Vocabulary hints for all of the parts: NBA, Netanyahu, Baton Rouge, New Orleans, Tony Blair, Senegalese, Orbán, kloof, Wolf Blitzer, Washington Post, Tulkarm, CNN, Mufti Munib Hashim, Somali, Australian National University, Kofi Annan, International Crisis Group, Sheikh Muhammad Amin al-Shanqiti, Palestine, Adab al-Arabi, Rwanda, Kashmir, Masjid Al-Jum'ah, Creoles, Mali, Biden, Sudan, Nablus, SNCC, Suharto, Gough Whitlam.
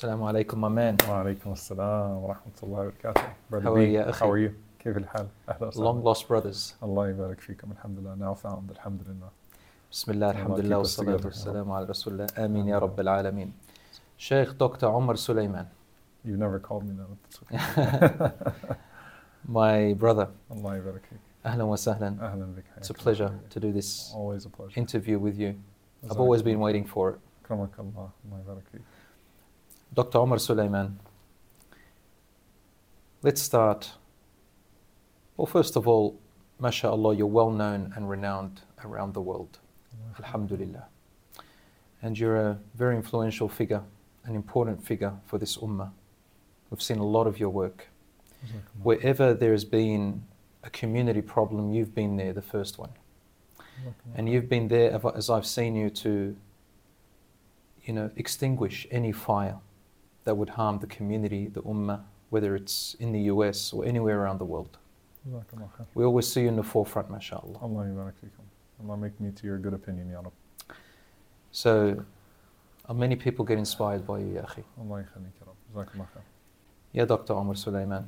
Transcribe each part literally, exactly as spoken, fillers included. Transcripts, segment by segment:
السلام عليكم أمان. وعليكم السلام ورحمة الله وبركاته. How are you? How are you? كيف الحال؟ أهلا وسهلا. Long lost brothers. الله يبارك فيكم. الحمد لله. Now found. الحمد لله. بسم الله الحمد لله والصلاة والسلام على رسول الله. آمين يا رب العالمين. شيخ دكتور عمر سليمان. You never called me that. My brother. الله يبارك فيك. أهلا وسهلا. أهلا بك. It's a pleasure to do this. Always a pleasure. Interview with you. I've always been waiting for it. كرمك الله. الله يبارك فيك. Doctor Umar Sulaiman, let's start. Well, first of all, mashallah, you're well known and renowned around the world. Alhamdulillah. And you're a very influential figure, an important figure for this ummah. We've seen a lot of your work. Wherever there has been a community problem, you've been there, the first one. And you've been there, as I've seen you, to you know, extinguish any fire that would harm the community, the ummah, whether it's in the U S or anywhere around the world. We always see you in the forefront, mashallah. Allah yubarak fikum. Allah make me to your good opinion, Ya Rab. So, many people get inspired by you, Ya Akhi. Allah yakhanik, Ya Rab. Jazakallah khair. Ya Doctor Umar Sulaiman,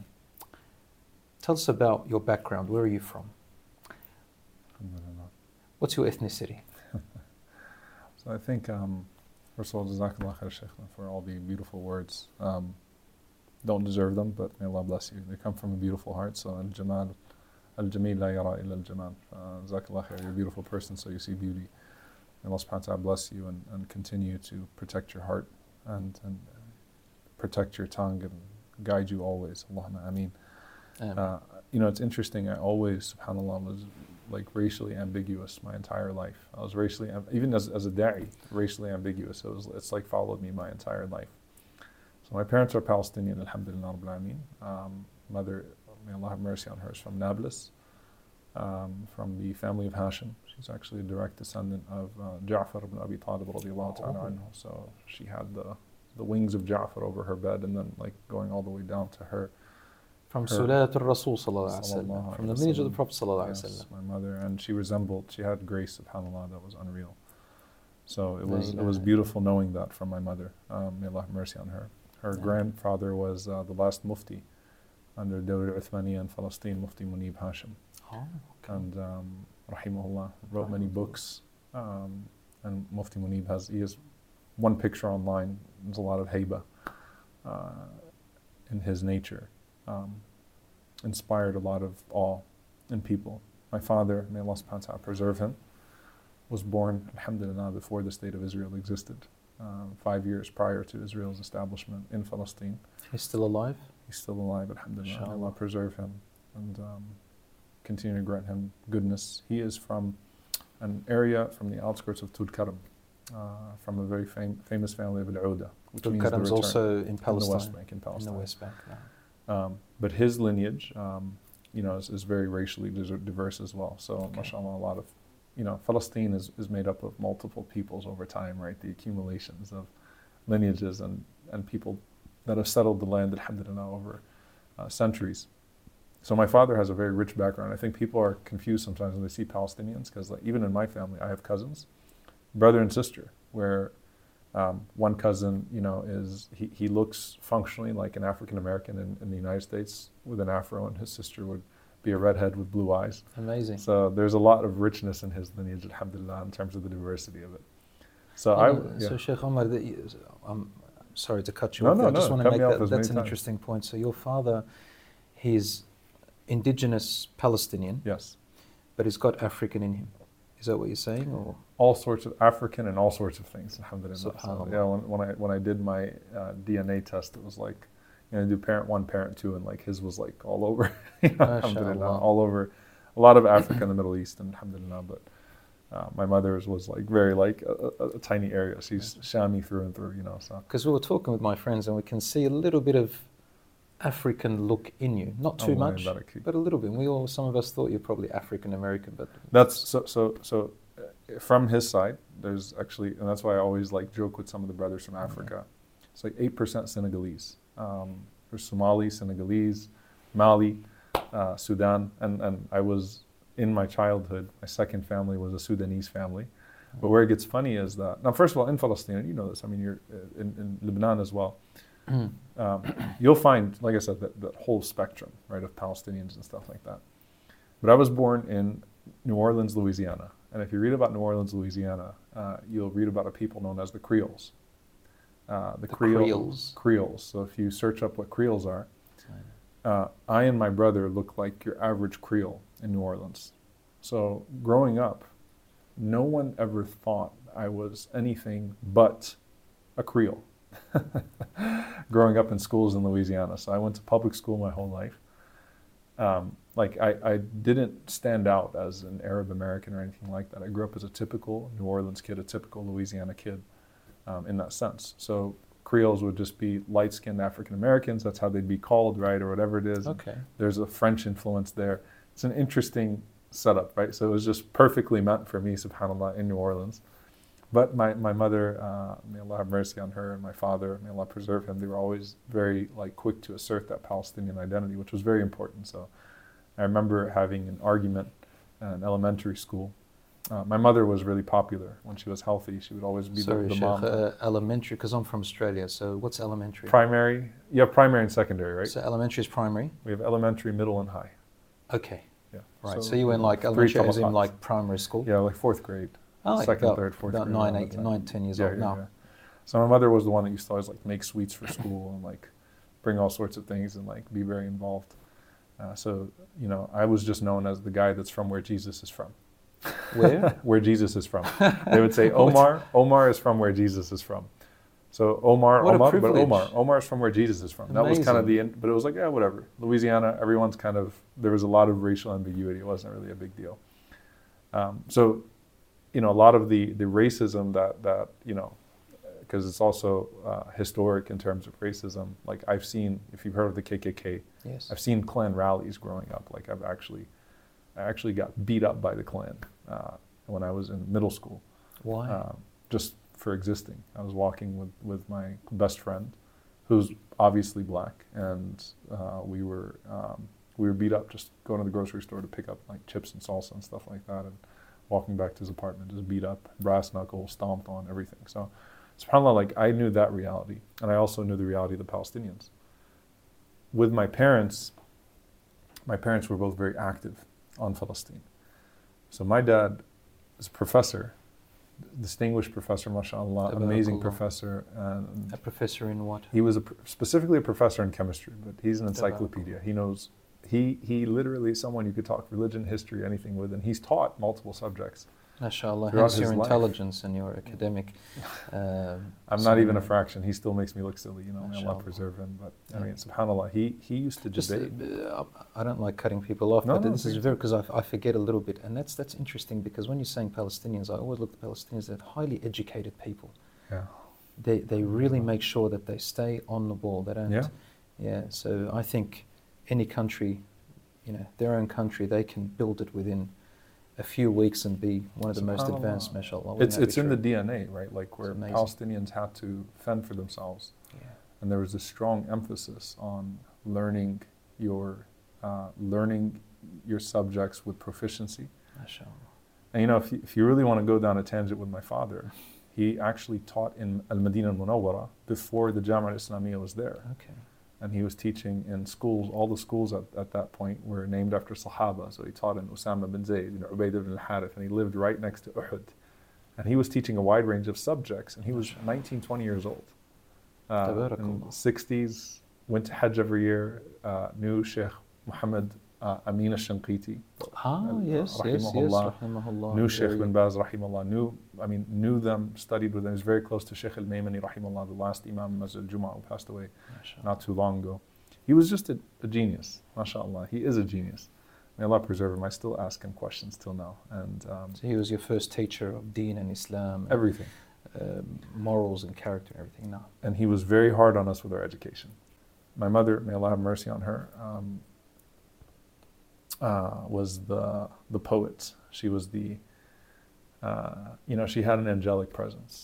tell us about your background. Where are you from? Alhamdulillah. What's your ethnicity? So I think, um, first of all, Jazakallah khair, Shaykh, for all the beautiful words. Um, Don't deserve them, but may Allah bless you. They come from a beautiful heart. So al-jamal, al-jamil la yara illa al-jamal. Jazakallah khair, you're a beautiful person, so you see beauty. May Allah subhanahu wa ta'ala bless you and, and continue to protect your heart and, and protect your tongue and guide you always. Allahumma ameen. Uh, you know, it's interesting. I always, subhanAllah, was like racially ambiguous my entire life. I was racially, amb- even as, as a da'i, racially ambiguous. It was, it's like followed me my entire life. My parents are Palestinian, alhamdulillah rabbil alameen. Um, mother, may Allah have mercy on her, is from Nablus, um, from the family of Hashim. She's actually a direct descendant of uh, Ja'far ibn Abi Talib radiallahu ta'ala anhu. So she had the, the wings of Ja'far over her bed and then like going all the way down to her. From Sulat al-Rasul sallallahu alayhi wa sallam, from the lineage of the Prophet sallallahu alayhi wa sallam. My mother, and she resembled, she had grace, subhanAllah, that was unreal. So it was, it was beautiful knowing that from my mother. Um, may Allah have mercy on her. Her grandfather was uh, the last mufti under Dawla Uthmaniya in Palestine, Mufti Munib Hashim. Oh, okay. And um, rahimahullah, wrote many books. Um, and Mufti Munib has, he has one picture online. There's a lot of haiba uh, in his nature. Um, inspired a lot of awe in people. My father, may Allah subhanahu wa ta'ala preserve him, was born, alhamdulillah, before the state of Israel existed. Um, five years prior to Israel's establishment in Palestine. He's still alive? He's still alive, alhamdulillah. May Allah preserve him and um, continue to grant him goodness. He is from an area from the outskirts of Tulkarm, uh, from a very fam- famous family of Al-Oda. Tulkarm is also in Palestine. In the West Bank, in Palestine. In the West Bank, yeah. Um, but his lineage, um, you know, is, is very racially diverse as well. So, okay. Mashallah, a lot of You know, Palestine is, is made up of multiple peoples over time, right? The accumulations of lineages and, and people that have settled the land, alhamdulillah, over uh, centuries. So my father has a very rich background. I think people are confused sometimes when they see Palestinians, because like, even in my family, I have cousins, brother and sister, where um, one cousin, you know, is he, he looks functionally like an African-American in, in the United States with an afro, and his sister would be a redhead with blue eyes. Amazing. So there's a lot of richness in his lineage, alhamdulillah, in terms of the diversity of it. So um, I. Yeah. So Sheikh Umar, the, I'm sorry to cut you no, off. No, I just no, want to make that, that's an time. Interesting point. So your father, he's indigenous Palestinian. Yes. But he's got African in him. Is that what you're saying, or all sorts of African and all sorts of things? Alhamdulillah. So, yeah. When, when I when I did my uh, D N A test, it was like. You know, do parent one, parent two, and like his was like all over, you know, alhamdulillah, all over. A lot of Africa and the Middle East, and alhamdulillah, but uh, my mother's was like very like a, a, a tiny area. She's Shami through and through, you know, so. Because we were talking with my friends and we can see a little bit of African look in you. Not too oh, much, but a little bit. We all, some of us thought you're probably African-American, but. That's, so, so, so from his side, there's actually, and that's why I always like joke with some of the brothers from Africa. Mm-hmm. It's like eight percent Senegalese. Um, for Somali, Senegalese, Mali, uh, Sudan, and, and I was in my childhood. My second family was a Sudanese family, but where it gets funny is that now. First of all, in Palestine, you know this. I mean, you're in, in Lebanon as well. Um, you'll find, like I said, that, that whole spectrum, right, of Palestinians and stuff like that. But I was born in New Orleans, Louisiana. And if you read about New Orleans, Louisiana, uh, you'll read about a people known as the Creoles. Uh, the the Creole, Creoles. Creoles. So if you search up what Creoles are, uh, I and my brother look like your average Creole in New Orleans. So growing up, no one ever thought I was anything but a Creole. Growing up in schools in Louisiana. So I went to public school my whole life. Um, like I, I didn't stand out as an Arab American or anything like that. I grew up as a typical New Orleans kid, a typical Louisiana kid um, in that sense. So Creoles would just be light-skinned African Americans. That's how they'd be called, right, or whatever it is. Okay. And there's a French influence there. It's an interesting setup, right? So it was just perfectly meant for me, subhanAllah, in New Orleans. But my, my mother, uh, may Allah have mercy on her, and my father, may Allah preserve him, they were always very like quick to assert that Palestinian identity, which was very important. So I remember having an argument in elementary school. Uh, my mother was really popular when she was healthy. She would always be Sorry, the, the Sheikh, mom. Sorry, uh, elementary, because I'm from Australia, so what's elementary? Primary, yeah, primary and secondary, right? So elementary is primary? We have elementary, middle, and high. Okay, yeah. Right, so, so you went like elementary as in like primary school? Yeah, like fourth grade. Oh, second, about, third, fourth, about grade, nine, eight, nine, ten years yeah, old yeah, now. Yeah. So my mother was the one that used to always like make sweets for school and like bring all sorts of things and like be very involved. Uh, so you know, I was just known as the guy that's from where Jesus is from. Where? Where Jesus is from. They would say Omar. Omar is from where Jesus is from. So Omar, what Omar, but Omar, Omar is from where Jesus is from. Amazing. That was kind of the, in, but it was like yeah, whatever. Louisiana, everyone's kind of there was a lot of racial ambiguity. It wasn't really a big deal. Um, so. You know, a lot of the, the racism that, that, you know, because it's also uh, historic in terms of racism. Like I've seen, if you've heard of the K K K, yes. I've seen Klan rallies growing up. Like I've actually, I actually got beat up by the Klan uh, when I was in middle school. Why? Um, just for existing. I was walking with, with my best friend, who's obviously black, and uh, we were um, we were beat up just going to the grocery store to pick up like chips and salsa and stuff like that. And walking back to his apartment, just beat up, brass knuckle, stomped on, everything. So, subhanAllah, like I knew that reality, and I also knew the reality of the Palestinians. With my parents, my parents were both very active on Palestine. So my dad is a professor, distinguished professor, mashallah, amazing professor. And a professor in what? He was a, specifically a professor in chemistry, but he's an encyclopedia. He knows... He he literally someone you could talk religion, history, anything with, and he's taught multiple subjects. MashaAllah, hence your life. Intelligence and your academic. Uh, I'm not even a fraction. He still makes me look silly, you know, may Allah preserve him. But yeah. I mean, subhanAllah, he, he used to just debate. Uh, I don't like cutting people off, no, but no, this no. is very, because I, I forget a little bit. And that's that's interesting because when you're saying Palestinians, I always look at Palestinians as highly educated people. Yeah. They, they really make sure that they stay on the ball. They don't. Yeah. Yeah, so I think... Any country, you know, their own country, they can build it within a few weeks and be one of the most advanced, mashallah. It's it's in the D N A, right? Like where Palestinians had to fend for themselves. Yeah. And there was a strong emphasis on learning your uh, learning your subjects with proficiency. Mashallah. And you know, if you, if you really want to go down a tangent with my father, he actually taught in Al-Madinah Al-Munawwara before the Jamar al-Islamiyah was there. Okay. And he was teaching in schools, all the schools at, at that point were named after Sahaba. So he taught in Usama bin Zayd, and Ubayd ibn al-Harith, and he lived right next to Uhud. And he was teaching a wide range of subjects, and he was nineteen, twenty years old. Uh, in the sixties, went to Hajj every year, uh, knew Sheikh Muhammad uh, Amin al-Shanqiti. Ah, uh, yes, yes, yes, rahimahullah. Knew Sheikh bin Baz, rahimahullah. Knew, I mean, knew them, studied with them. He was very close to Sheikh al-Maimani, rahimahullah, the last Imam Masjid al-Jum'ah, who passed away Mashallah. Not too long ago. He was just a, a genius, mashallah. He is a genius. May Allah preserve him. I still ask him questions till now. And um, so he was your first teacher of deen and Islam? And everything. Uh, morals and character and everything, no. And he was very hard on us with our education. My mother, may Allah have mercy on her, um, Uh, was the the poet. She was the, uh, you know, she had an angelic presence.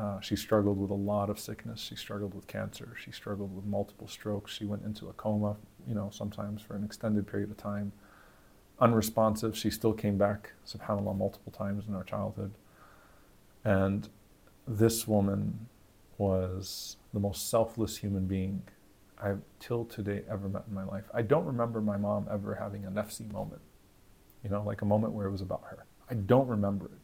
Uh, she struggled with a lot of sickness. She struggled with cancer. She struggled with multiple strokes. She went into a coma, you know, sometimes for an extended period of time. Unresponsive. She still came back, subhanAllah, multiple times in our childhood. And this woman was the most selfless human being I've till today ever met in my life. I don't remember my mom ever having a nafsi moment, you know, like a moment where it was about her. I don't remember it.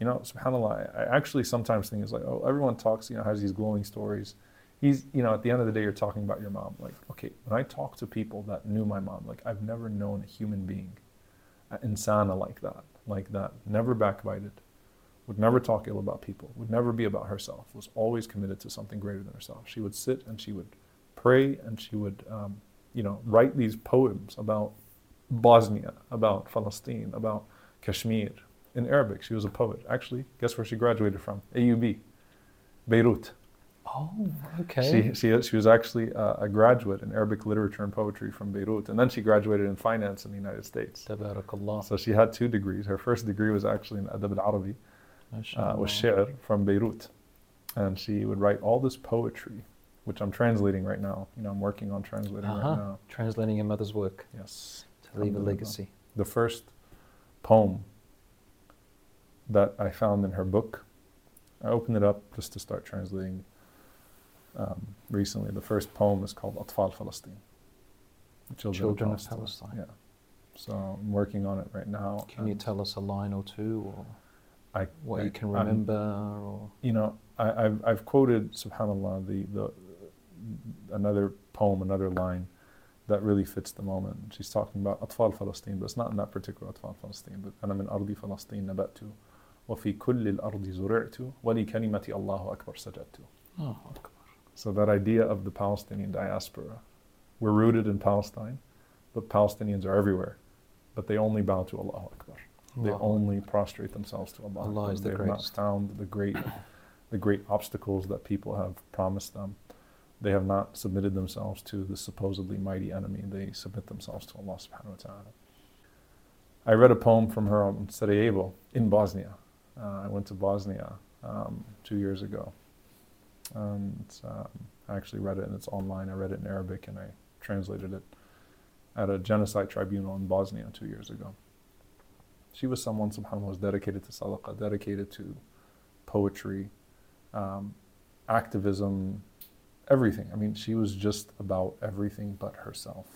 You know, subhanAllah, I actually sometimes think it's like, oh, everyone talks, you know, has these glowing stories. He's, you know, at the end of the day, you're talking about your mom. Like, okay, when I talk to people that knew my mom, like, I've never known a human being, an insana like that, like that, never backbited, would never talk ill about people, would never be about herself, was always committed to something greater than herself. She would sit and she would pray and she would, um, you know, write these poems about Bosnia, about Palestine, about Kashmir. In Arabic, she was a poet. Actually, guess where she graduated from? A U B, Beirut. Oh, okay. She she, she was actually a, a graduate in Arabic literature and poetry from Beirut, and then she graduated in finance in the United States. Tabarakallah. So she had two degrees. Her first degree was actually in Adab al-Arabi, uh, was shi'r from Beirut, and she would write all this poetry, which I'm translating right now. You know, I'm working on translating uh-huh. right now. Translating your mother's work. Yes. To leave a legacy. The first poem that I found in her book, I opened it up just to start translating. Um, recently, the first poem is called "Atfal Palestine," Children, Children of Palestine. Palestine. Yeah. So I'm working on it right now. Can you tell us a line or two, or I, what I, you can remember, I'm, or you know, I, I've I've quoted subhanAllah the the another poem, another line that really fits the moment. She's talking about Atfal Palestine, but it's not in that particular Atfal Palestine. But أنا من أرض فلسطين نبأت وفي كل الأرض زرعت ولكلمة الله أكبر سجدت. Oh, Akbar. So that idea of the Palestinian diaspora. We're rooted in Palestine, but Palestinians are everywhere. But they only bow to Allahu Akbar. They Allah only Akbar. prostrate themselves to Allah. Allah is the greatest. They have not found the great, the great obstacles that people have promised them. They have not submitted themselves to the supposedly mighty enemy. They submit themselves to Allah subhanahu wa ta'ala. I read a poem from her on Sarajevo in Bosnia. Uh, I went to Bosnia um, two years ago. And um, I actually read it, and it's online. I read it in Arabic, and I translated it at a genocide tribunal in Bosnia two years ago. She was someone, subhanAllah, who was dedicated to sadaqah, dedicated to poetry, um, activism, everything. I mean, she was just about everything but herself,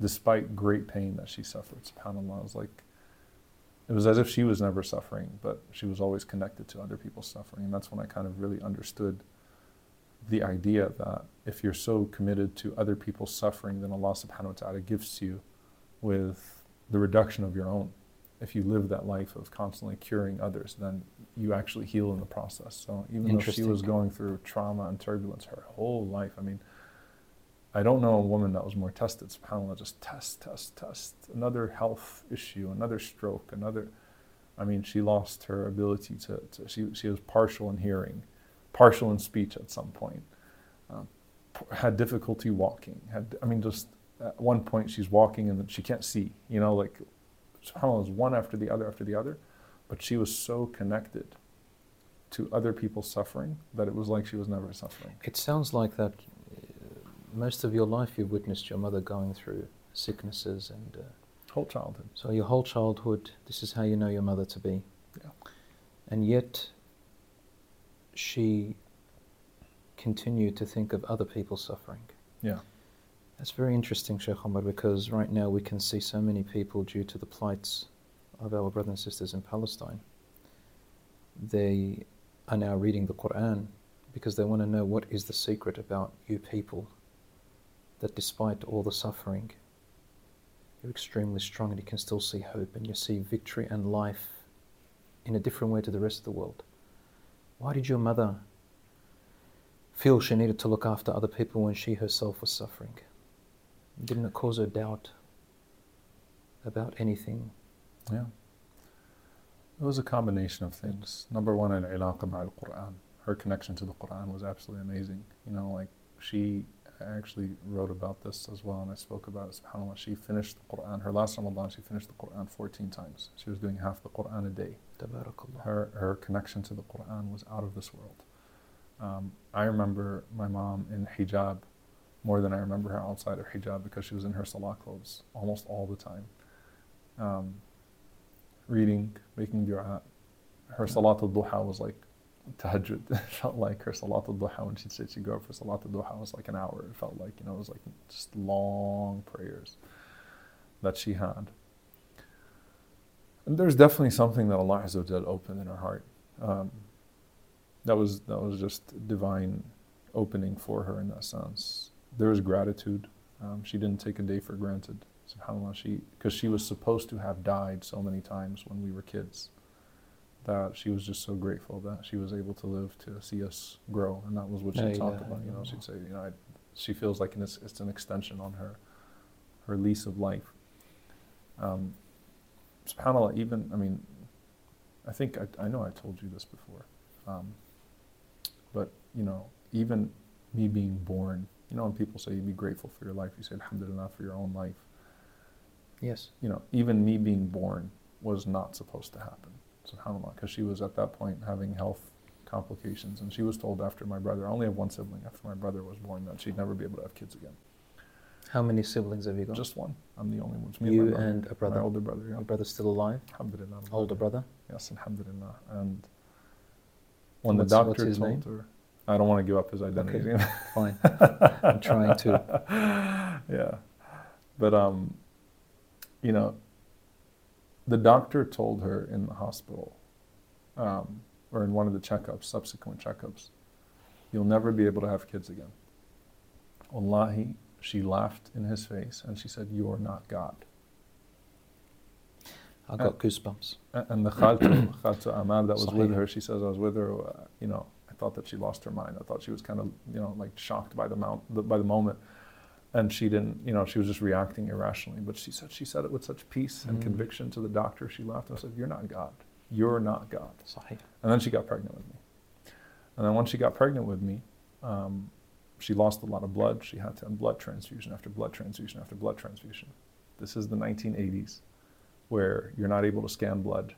despite great pain that she suffered. SubhanAllah, it was like, it was as if she was never suffering, but she was always connected to other people's suffering. And that's when I kind of really understood the idea that if you're so committed to other people's suffering, then Allah subhanahu wa ta'ala gifts you with the reduction of your own. If you live that life of constantly curing others, then you actually heal in the process. So even though she was going through trauma and turbulence her whole life, I mean, I don't know a woman that was more tested, subhanAllah, just test, test, test, another health issue, another stroke, another, I mean, she lost her ability to, to she, she was partial in hearing, partial in speech at some point, uh, had difficulty walking. Had I mean, just at one point she's walking and she can't see, you know, like subhanAllah, one after the other after the other, but she was so connected to other people's suffering that it was like she was never suffering. It sounds like that most of your life you witnessed your mother going through sicknesses and... Uh, whole childhood. So your whole childhood, this is how you know your mother to be. Yeah. And yet she continued to think of other people's suffering. Yeah. That's very interesting, Sheikh Umar, because right now we can see so many people, due to the plights of our brothers and sisters in Palestine, they are now reading the Qur'an because they want to know what is the secret about you people, that despite all the suffering, you're extremely strong and you can still see hope and you see victory and life in a different way to the rest of the world. Why did your mother feel she needed to look after other people when she herself was suffering? Didn't it cause her doubt about anything? Yeah. It was a combination of things. Number one, al-ilaqa ma'al-Qur'an. Her connection to the Qur'an was absolutely amazing. You know, like she actually wrote about this as well, and I spoke about it, subhanAllah. She finished the Qur'an. Her last Ramadan, she finished the Qur'an fourteen times. She was doing half the Qur'an a day. Her her connection to the Qur'an was out of this world. Um, I remember my mom in hijab more than I remember her outside of hijab because she was in her salah clothes almost all the time. Um, reading, making dua. Her salat al-duha was like tahajjud. It felt like her Salat al-Duha, when she'd say she'd go for Salat al-Duha, was like an hour. It felt like, you know, it was like just long prayers that she had. And there's definitely something that Allah Azza wa Jal opened in her heart. Um, that was that was just divine opening for her in that sense. There was gratitude. Um, she didn't take a day for granted. SubhanAllah, she, because she was supposed to have died so many times when we were kids, that she was just so grateful that she was able to live to see us grow. And that was what she yeah, talked yeah, about. You know, she'd say, you know, I, she feels like it's, it's an extension on her, her lease of life. Um, SubhanAllah, even, I mean, I think, I, I know I told you this before, um, but, you know, even me being born, you know, when people say you'd be grateful for your life, you say, alhamdulillah, for your own life. Yes. You know, even me being born was not supposed to happen, subhanAllah, because she was at that point having health complications, and she was told after my brother, I only have one sibling, after my brother was born, that she'd never be able to have kids again. How many siblings have you got? Just one. I'm the only one. Me you and, and a brother. My older brother, yeah. Your brother's still alive? Alhamdulillah. Older brother? Yes, alhamdulillah. And when what's, the doctor what's his told name? Her, I don't want to give up his identity. Okay. Fine. I'm trying to. Yeah. But, um, you know, the doctor told her in the hospital, um, or in one of the checkups, subsequent checkups, you'll never be able to have kids again. Wallahi. She laughed in his face and she said, "You're not God." I got and, goosebumps. And the Khaltu, Khaltu Amal that was Sahih. With her, she says, I was with her, uh, you know, I thought that she lost her mind. I thought she was kind of, you know, like shocked by the, mount, the, by the moment. And she didn't, you know, she was just reacting irrationally. But she said she said it with such peace and mm. conviction to the doctor. She laughed and said, "You're not God. You're not God." Sahih. And then she got pregnant with me. And then once she got pregnant with me, um, she lost a lot of blood. She had to have blood transfusion after blood transfusion after blood transfusion. This is the nineteen eighties, where you're not able to scan blood,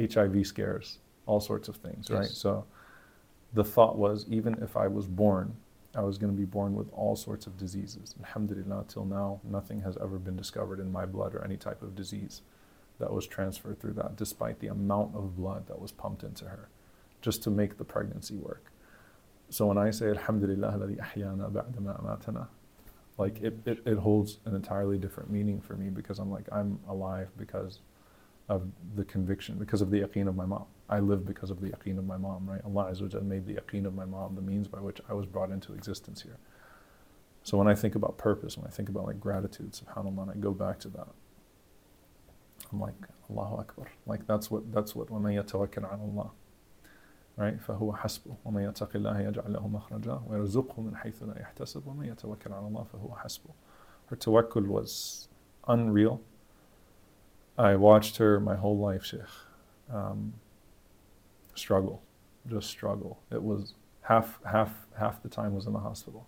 H I V scares, all sorts of things, yes. right? So the thought was, even if I was born, I was going to be born with all sorts of diseases. Alhamdulillah, till now, nothing has ever been discovered in my blood or any type of disease that was transferred through that, despite the amount of blood that was pumped into her, just to make the pregnancy work. So when I say alhamdulillah alladhi ahyana ba'da ma amatana, like it, it, it holds an entirely different meaning for me, because I'm like, I'm alive because of the conviction, because of the yaqeen of my mom. I live because of the yaqeen of my mom, right? Allah Azza wa Jal made the yaqeen of my mom the means by which I was brought into existence here. So when I think about purpose, when I think about like gratitude, subhanAllah, and I go back to that, I'm like, Allahu Akbar. Like that's what, that's what, وَمَنْ يَتَوَكَّلْ عَلَى اللَّهِ. Right? فَهُوَ حَسْبُهُ وَمَنْ يَتَقِ اللَّهَ يَجْعَلْ لَهُ مَخْرَجًا وَيَرْزُقْهُ مِنْ حَيْثُ لَا يَحْتَسِبُ وَمَنْ يَتَوَكَّلْ عَلَى اللَّهِ فَهُوَ حَسْبُهُ. Her tawakkul was unreal. I watched her my whole life, Sheikh, um, struggle, just struggle. It was half, half, half the time was in the hospital,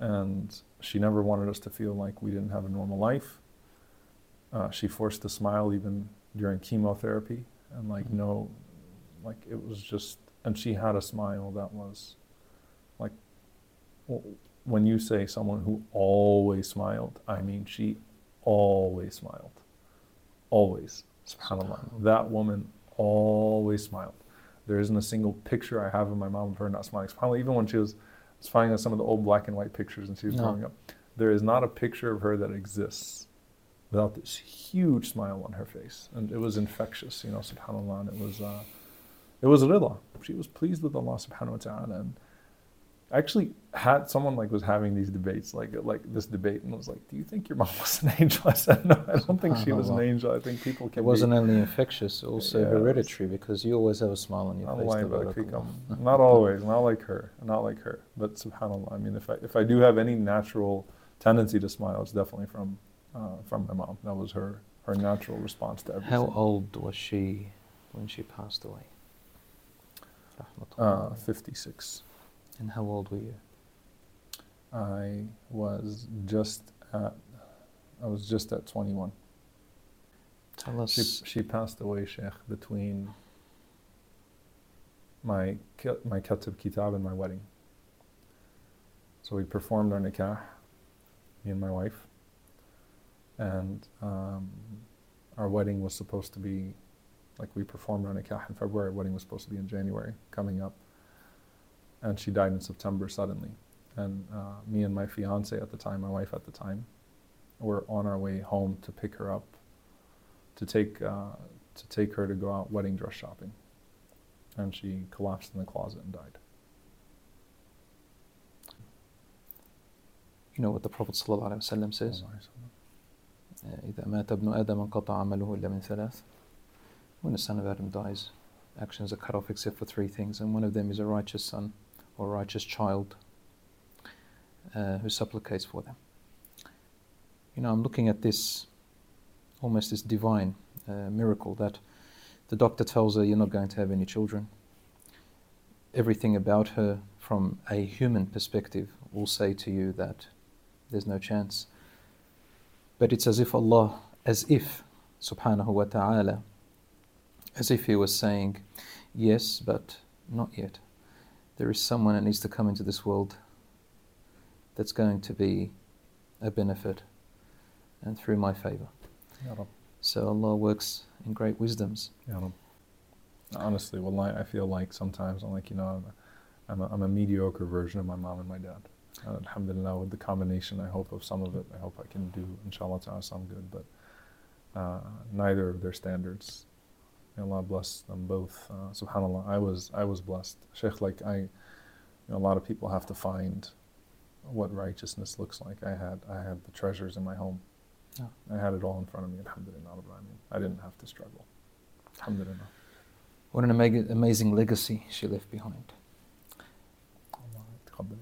and she never wanted us to feel like we didn't have a normal life. Uh, she forced a smile even during chemotherapy, and like no. Like it was just, and she had a smile that was like, well, when you say someone who always smiled, I mean, she always smiled. Always. SubhanAllah. That woman always smiled. There isn't a single picture I have of my mom of her not smiling. SubhanAllah, even when she was, I was finding out some of the old black and white pictures and she was no. growing up, there is not a picture of her that exists without this huge smile on her face. And it was infectious, you know, SubhanAllah. And it was, uh, It was rida. She was pleased with Allah subhanahu wa ta'ala. And I actually had someone like was having these debates, like like this debate, and I was like, do you think your mom was an angel? I said, no, I don't think she was an angel. I think people can It wasn't be, only infectious, also yeah, hereditary, because you always have a smile on your face. Not always, not like her, not like her. But subhanAllah, I mean, if I, if I do have any natural tendency to smile, it's definitely from uh, from my mom. That was her, her natural response to everything. How old was she when she passed away? Uh, fifty-six. And how old were you? I was just at, I was just at twenty-one. Tell us. She, she passed away, Sheikh, between my my Katib Kitab and my wedding. So we performed our nikah, me and my wife, and um, our wedding was supposed to be Like, we performed our nikah in February, our wedding was supposed to be in January, coming up. And she died in September suddenly. And uh, me and my fiance at the time, my wife at the time, were on our way home to pick her up, to take uh, to take her to go out wedding dress shopping. And she collapsed in the closet and died. You know what the Prophet ﷺ says? إِذَا مَاتَ ابْنُ آدَمَ انْقَطَعَ عَمَلُهُ إِلَّا مِنْ ثَلَاثٍ. When the son of Adam dies, actions are cut off except for three things, and one of them is a righteous son or a righteous child uh, who supplicates for them. You know, I'm looking at this, almost this divine uh, miracle that the doctor tells her, you're not going to have any children. Everything about her, from a human perspective, will say to you that there's no chance. But it's as if Allah, as if, subhanahu wa ta'ala, as if He was saying, yes, but not yet. There is someone that needs to come into this world that's going to be a benefit, and through my favor. Ya Rab. So Allah works in great wisdoms. Ya Rab. Honestly, wallahi, I feel like sometimes I'm like, you know, I'm a, I'm a mediocre version of my mom and my dad. Uh, alhamdulillah, with the combination, I hope, of some of it, I hope I can do, inshallah ta'ala, some good, but uh, neither of their standards. May Allah bless them both. Uh, subhanallah, I was I was blessed. Sheikh, like, I, you know, a lot of people have to find what righteousness looks like. I had I had the treasures in my home. Oh. I had it all in front of me, alhamdulillah. I didn't have to struggle. Alhamdulillah. What an ama- amazing legacy she left behind.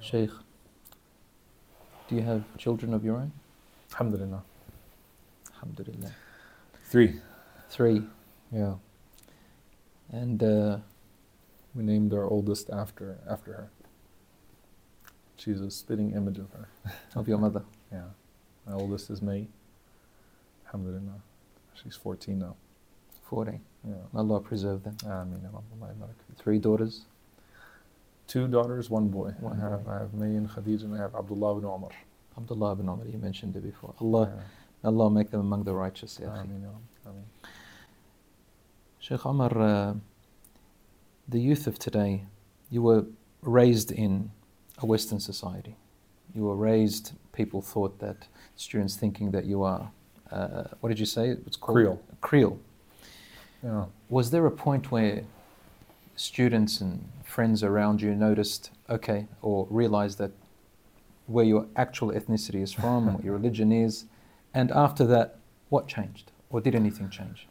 Shaykh, do you have children of your own? Alhamdulillah. Alhamdulillah. Three. Three. Yeah. And uh, we named our oldest after after her. She's a spitting image of her. Of your mother? Yeah. My oldest is May. Alhamdulillah. She's fourteen now. fourteen. Yeah. Allah preserve them. Ameen. Three daughters? Two daughters, one boy. One I, boy. Have, I have May and Khadija, and I have Abdullah ibn Umar. Abdullah ibn Umar, you mentioned it before. Allah, yeah. Allah make them among the righteous. Yeah. Ameen. Ameen. Sheikh Umar, uh, the youth of today, you were raised in a Western society. You were raised, people thought that, students thinking that you are, uh, what did you say? It's called Creole. Creole. Yeah. Was there a point where students and friends around you noticed, okay, or realized that where your actual ethnicity is from, what your religion is, and after that, what changed? Or did anything change?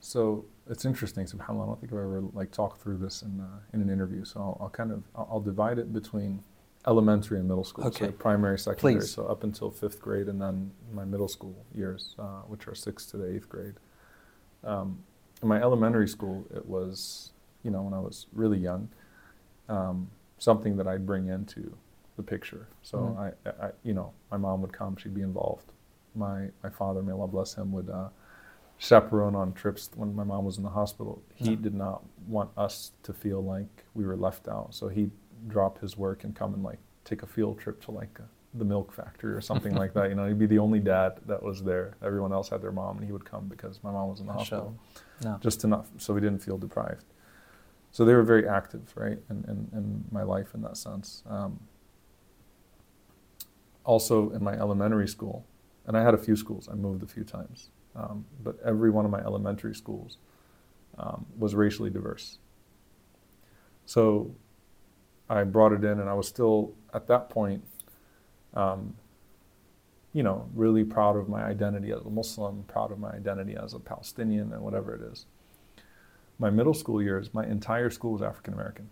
So it's interesting, subhanAllah, I don't think I've ever like talked through this in, uh, in an interview, so I'll, I'll kind of, I'll, I'll divide it between elementary and middle school, okay. So primary, secondary, please. So up until fifth grade, and then my middle school years, uh, which are sixth to the eighth grade. Um, in my elementary school, it was, you know, when I was really young, um, something that I'd bring into the picture. So mm-hmm. I, I, you know, my mom would come, she'd be involved. My my father, may Allah bless him, would uh, chaperone on trips when my mom was in the hospital. He yeah. did not want us to feel like we were left out. So he'd drop his work and come and like take a field trip to like a, the milk factory or something like that. You know, he'd be the only dad that was there. Everyone else had their mom, and he would come because my mom was in the hospital. No. Just enough, so we didn't feel deprived. So they were very active, right, in, in, in my life in that sense. Um, also in my elementary school, and I had a few schools, I moved a few times, um, but every one of my elementary schools um, was racially diverse. So I brought it in, and I was still, at that point, um, you know, really proud of my identity as a Muslim, proud of my identity as a Palestinian, and whatever it is. My middle school years, my entire school was African American.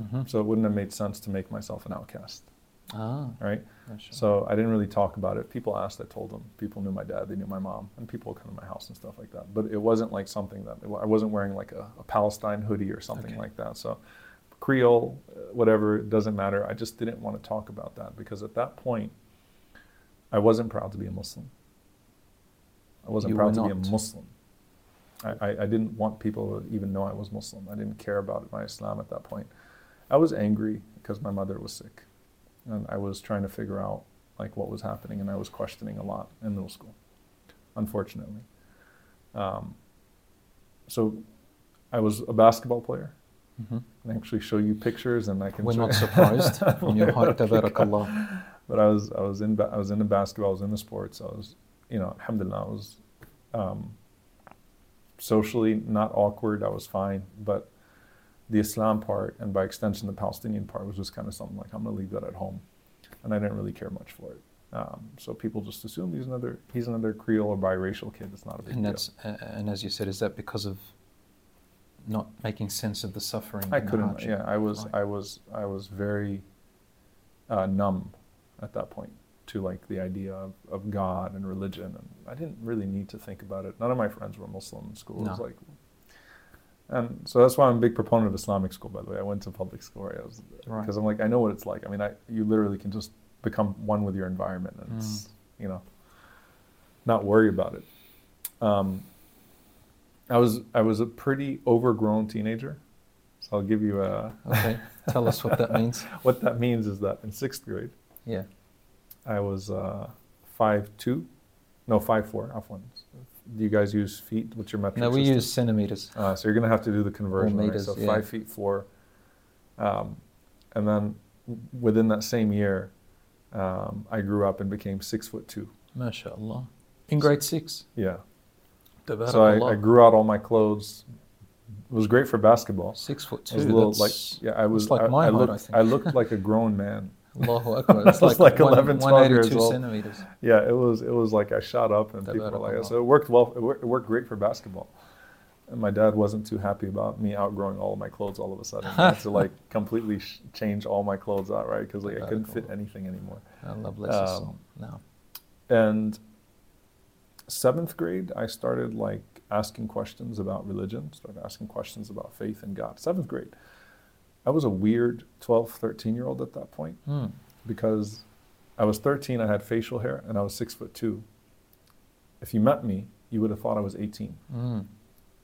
Mm-hmm. So it wouldn't have made sense to make myself an outcast. Ah. Right? Sure. So I didn't really talk about it. People asked, I told them. People knew my dad, they knew my mom, and people would come to my house and stuff like that. But it wasn't like something that, I wasn't wearing like a, a Palestine hoodie or something okay. like that. So Creole, whatever, it doesn't matter. I just didn't want to talk about that because at that point, I wasn't proud to be a Muslim. I wasn't you proud to not. be a Muslim. I, I didn't want people to even know I was Muslim. I didn't care about my Islam at that point. I was angry because my mother was sick. And I was trying to figure out like what was happening, and I was questioning a lot in middle school, unfortunately. Um, So I was a basketball player. Mm-hmm. I can actually show you pictures, and I can. We're not surprised from your heart, tabarakallah. But I was, I was in, I was into basketball. I was into sports. I was, you know, alhamdulillah. I was um, socially not awkward. I was fine. But the Islam part, and by extension the Palestinian part, was just kind of something like, I'm going to leave that at home, and I didn't really care much for it. Um, so people just assume he's another, he's another Creole or biracial kid. It's not a big and that's, deal. Uh, and as you said, is that because of not making sense of the suffering? I couldn't. Yeah, I was, right. I was, I was very uh, numb at that point to like the idea of, of God and religion, and I didn't really need to think about it. None of my friends were Muslim in school. No. It was like, and so that's why I'm a big proponent of Islamic school. By the way, I went to public school because right. I'm like, I know what it's like. I mean, I you literally can just become one with your environment, and mm. it's, you know, not worry about it. Um, I was I was a pretty overgrown teenager, so I'll give you a. Okay, tell us what that means. What that means is that in sixth grade, yeah, I was uh, five two, no five four. Off ones. Do you guys use feet? What's your metric system? No, we use centimeters. Uh, so you're gonna have to do the conversion. Or meters, right? So yeah. five feet four, um, and then within that same year, um, I grew up and became six foot two. MashaAllah. In grade six. Yeah. So I, I grew out all my clothes. It was great for basketball. Six foot two. I was a little, like, yeah, I was. Like I, my I, heart, looked, I, think. I looked like a grown man. Allahu Akbar. It's like, like eleven, twelve years old. Centimeters. Yeah, it was. It was like I shot up, and people were like, that. So it worked well. It worked, it worked great for basketball. And my dad wasn't too happy about me outgrowing all of my clothes all of a sudden. I had to like completely sh- change all my clothes out, right? Because like I couldn't fit anything anymore. Allah bless us all now. And. Seventh grade, I started like asking questions about religion, started asking questions about faith and God. Seventh grade, I was a weird twelve, thirteen year old at that point mm. because I was thirteen, I had facial hair, and I was six foot two. If you met me, you would have thought I was eighteen. Mm.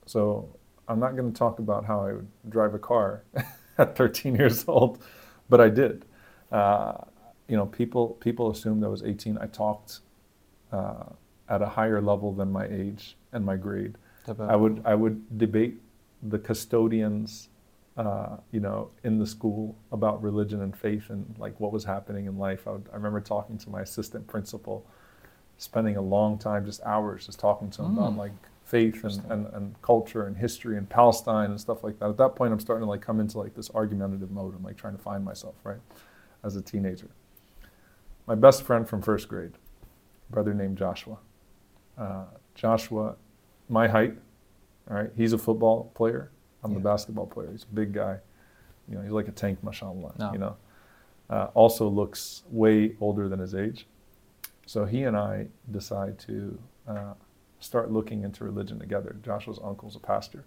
So I'm not going to talk about how I would drive a car at thirteen years old, but I did. Uh, you know, people people assumed I was eighteen. I talked. Uh, at a higher level than my age and my grade. I would I would debate the custodians, uh, you know, in the school about religion and faith and like what was happening in life. I, would, I remember talking to my assistant principal, spending a long time, just hours, just talking to him mm. about like faith and, and, and culture and history and Palestine and stuff like that. At that point, I'm starting to like come into like this argumentative mode. I'm like trying to find myself, right, as a teenager. My best friend from first grade, a brother named Joshua. Uh, Joshua, my height, all right, he's a football player, I'm yeah. the basketball player, he's a big guy, you know, he's like a tank, mashallah, no. you know, uh, also looks way older than his age, so he and I decide to uh, start looking into religion together. Joshua's uncle's a pastor,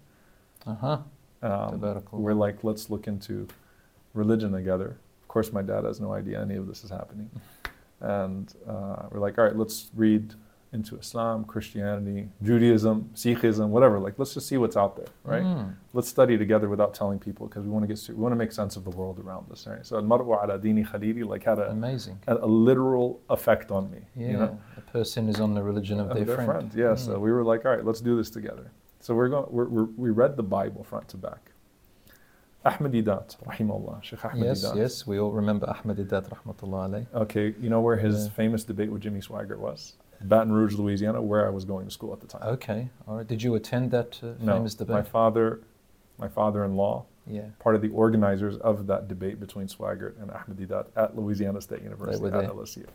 uh-huh. um, we're like, let's look into religion together. Of course my dad has no idea any of this is happening, and uh, we're like, all right, let's read into Islam, Christianity, Judaism, Sikhism, whatever. Like, let's just see what's out there, right? Mm. Let's study together without telling people, because we want to get we want to make sense of the world around us, right? So Al-Mar'u ala Dini Khalili like had a amazing, had a literal effect on me. Yeah, you know? A person is on the religion of, of their, their friend. friend. Yeah, mm. So we were like, all right, let's do this together. So we're going. We're, we're, we read the Bible front to back. Ahmed Deedat, rahimahullah, Sheikh Ahmed yes, Deedat. Yes, yes, we all remember Ahmed Deedat, rahmatullah alayh. Okay, you know where his yeah. famous debate with Jimmy Swaggart was? Baton Rouge, Louisiana, where I was going to school at the time. Okay, all right. Did you attend that uh, no, famous debate? No, my father, my father-in-law, yeah, part of the organizers of that debate between Swaggart and Ahmed Deedat at Louisiana State University at L S U.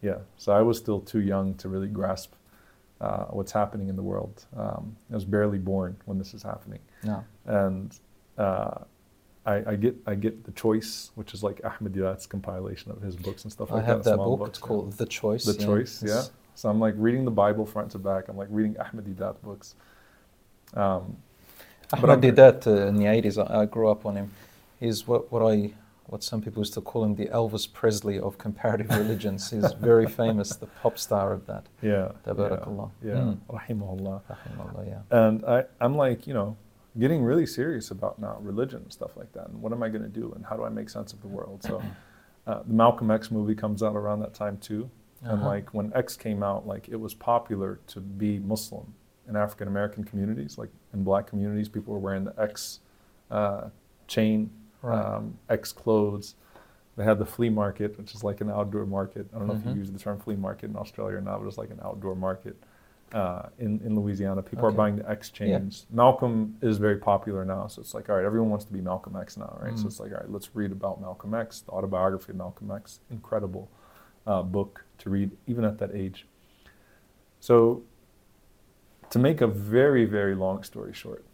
Yeah, so I was still too young to really grasp uh, what's happening in the world. Um, I was barely born when this is happening. No, and uh, I, I get I get The Choice, which is like Ahmed Deedat's compilation of his books and stuff I like that. I have that book. It's called The Choice. The yeah. Choice, yeah. It's, so I'm like reading the Bible front to back. I'm like reading Ahmed Deedat books. Um, Ahmed Deedat uh, in the eighties, I, I grew up on him. He's what, what I what some people used to call him the Elvis Presley of comparative religions. He's very famous, the pop star of that. Yeah. Tabarakallah. Yeah. yeah. Mm. Rahimahullah. Rahimahullah, yeah. And I, I'm like, you know, getting really serious about now religion and stuff like that. And what am I going to do? And how do I make sense of the world? So uh, the Malcolm X movie comes out around that time too. And uh-huh. like when X came out, like it was popular to be Muslim in African American communities, like in black communities, people were wearing the X uh, chain, right. um, X clothes. They had the flea market, which is like an outdoor market. I don't know mm-hmm. if you use the term flea market in Australia or not, but it's like an outdoor market uh, in, in Louisiana. People okay. are buying the X chains. Yeah. Malcolm is very popular now, so it's like, all right, everyone wants to be Malcolm X now, right? Mm. So it's like, all right, let's read about Malcolm X, the autobiography of Malcolm X, incredible uh, book to read, even at that age. So to make a very, very long story short,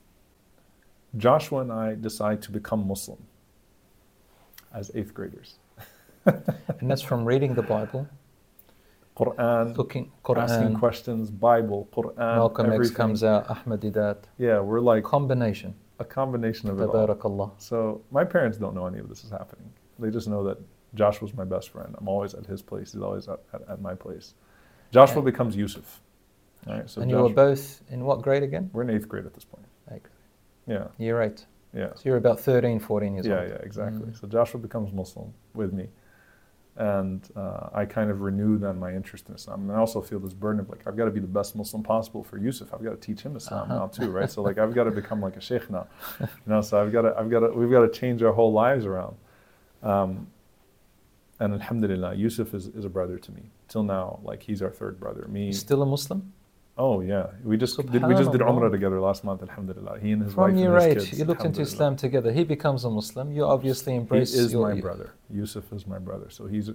Joshua and I decide to become Muslim as eighth graders. And that's from reading the Bible, Quran, looking, Quran, asking questions, Bible, Quran, Malcolm everything. X comes out, Ahmed Deedat. Yeah, we're like combination, a combination of it all. So my parents don't know any of this is happening. They just know that Joshua's my best friend. I'm always at his place. He's always at, at, at my place. Joshua and becomes Yusuf. All right. So and Joshua, you were both in what grade again? We're in eighth grade at this point. Eighth grade. Yeah. Year eight. Yeah. So you're about thirteen, fourteen years yeah, old. Yeah, yeah, exactly. Mm. So Joshua becomes Muslim with me. And uh, I kind of renew then my interest in Islam. And I also feel this burden of like, I've got to be the best Muslim possible for Yusuf. I've got to teach him Islam uh-huh. now too, right? So like, I've got to become like a sheikh now. You know, so I've got to, I've got to, we've got to change our whole lives around. Um, and alhamdulillah, Yusuf is, is a brother to me. Till now, like he's our third brother. Me. Still a Muslim? Oh yeah, we just did, we just did Umrah together last month. Alhamdulillah, he and his From wife and his age, kids. From your age, you looked into Islam together. He becomes a Muslim. You obviously embrace. He is your, my brother. Yusuf is my brother. So he's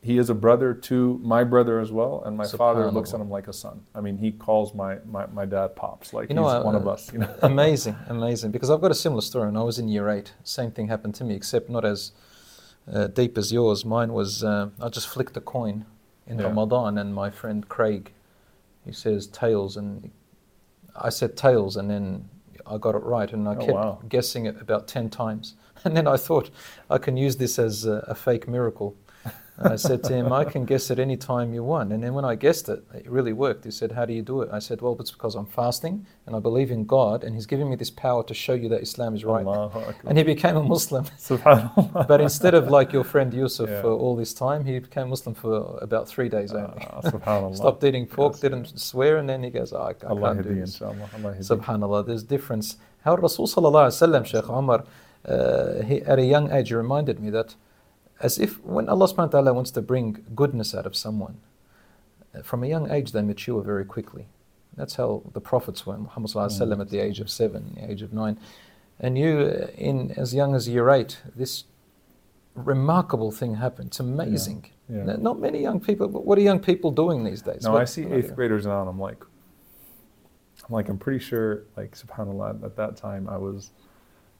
he is a brother to my brother as well. And my father looks at him like a son. I mean, he calls my my, my dad pops. Like you know, he's uh, one of us. You know? Amazing, amazing. Because I've got a similar story. When I was in year eight, same thing happened to me, except not as uh, deep as yours. Mine was uh, I just flicked a coin in yeah. Ramadan, and my friend Craig. He says tails, and I said tails, and then I got it right, and I oh, kept wow. guessing it about ten times. And then I thought, I can use this as a, a fake miracle. And I said to him, I can guess at any time you want. And then when I guessed it, it really worked. He said, how do you do it? I said, well, it's because I'm fasting, and I believe in God, and he's giving me this power to show you that Islam is right. And he became a Muslim. SubhanAllah. But instead of like your friend Yusuf yeah. for all this time, he became Muslim for about three days only. Uh, SubhanAllah. Stopped eating pork, yes. didn't swear, and then he goes, oh, I, I can't do this. Allah SubhanAllah, there's difference. How Rasul Sallallahu Alaihi Wasallam, Shaykh Umar, uh, he, at a young age, he reminded me that as if when Allah subhanahu wa ta'ala wants to bring goodness out of someone, from a young age they mature very quickly. That's how the prophets were, Muhammad sallallahu alaihi wasallam at the age of seven, the age of nine. And you, in as young as year eight, this remarkable thing happened. It's amazing. Yeah. Yeah. Not many young people, but what are young people doing these days? No, what, I see eighth you? graders now and I'm like, I'm like, I'm pretty sure, like, subhanAllah, at that time I was,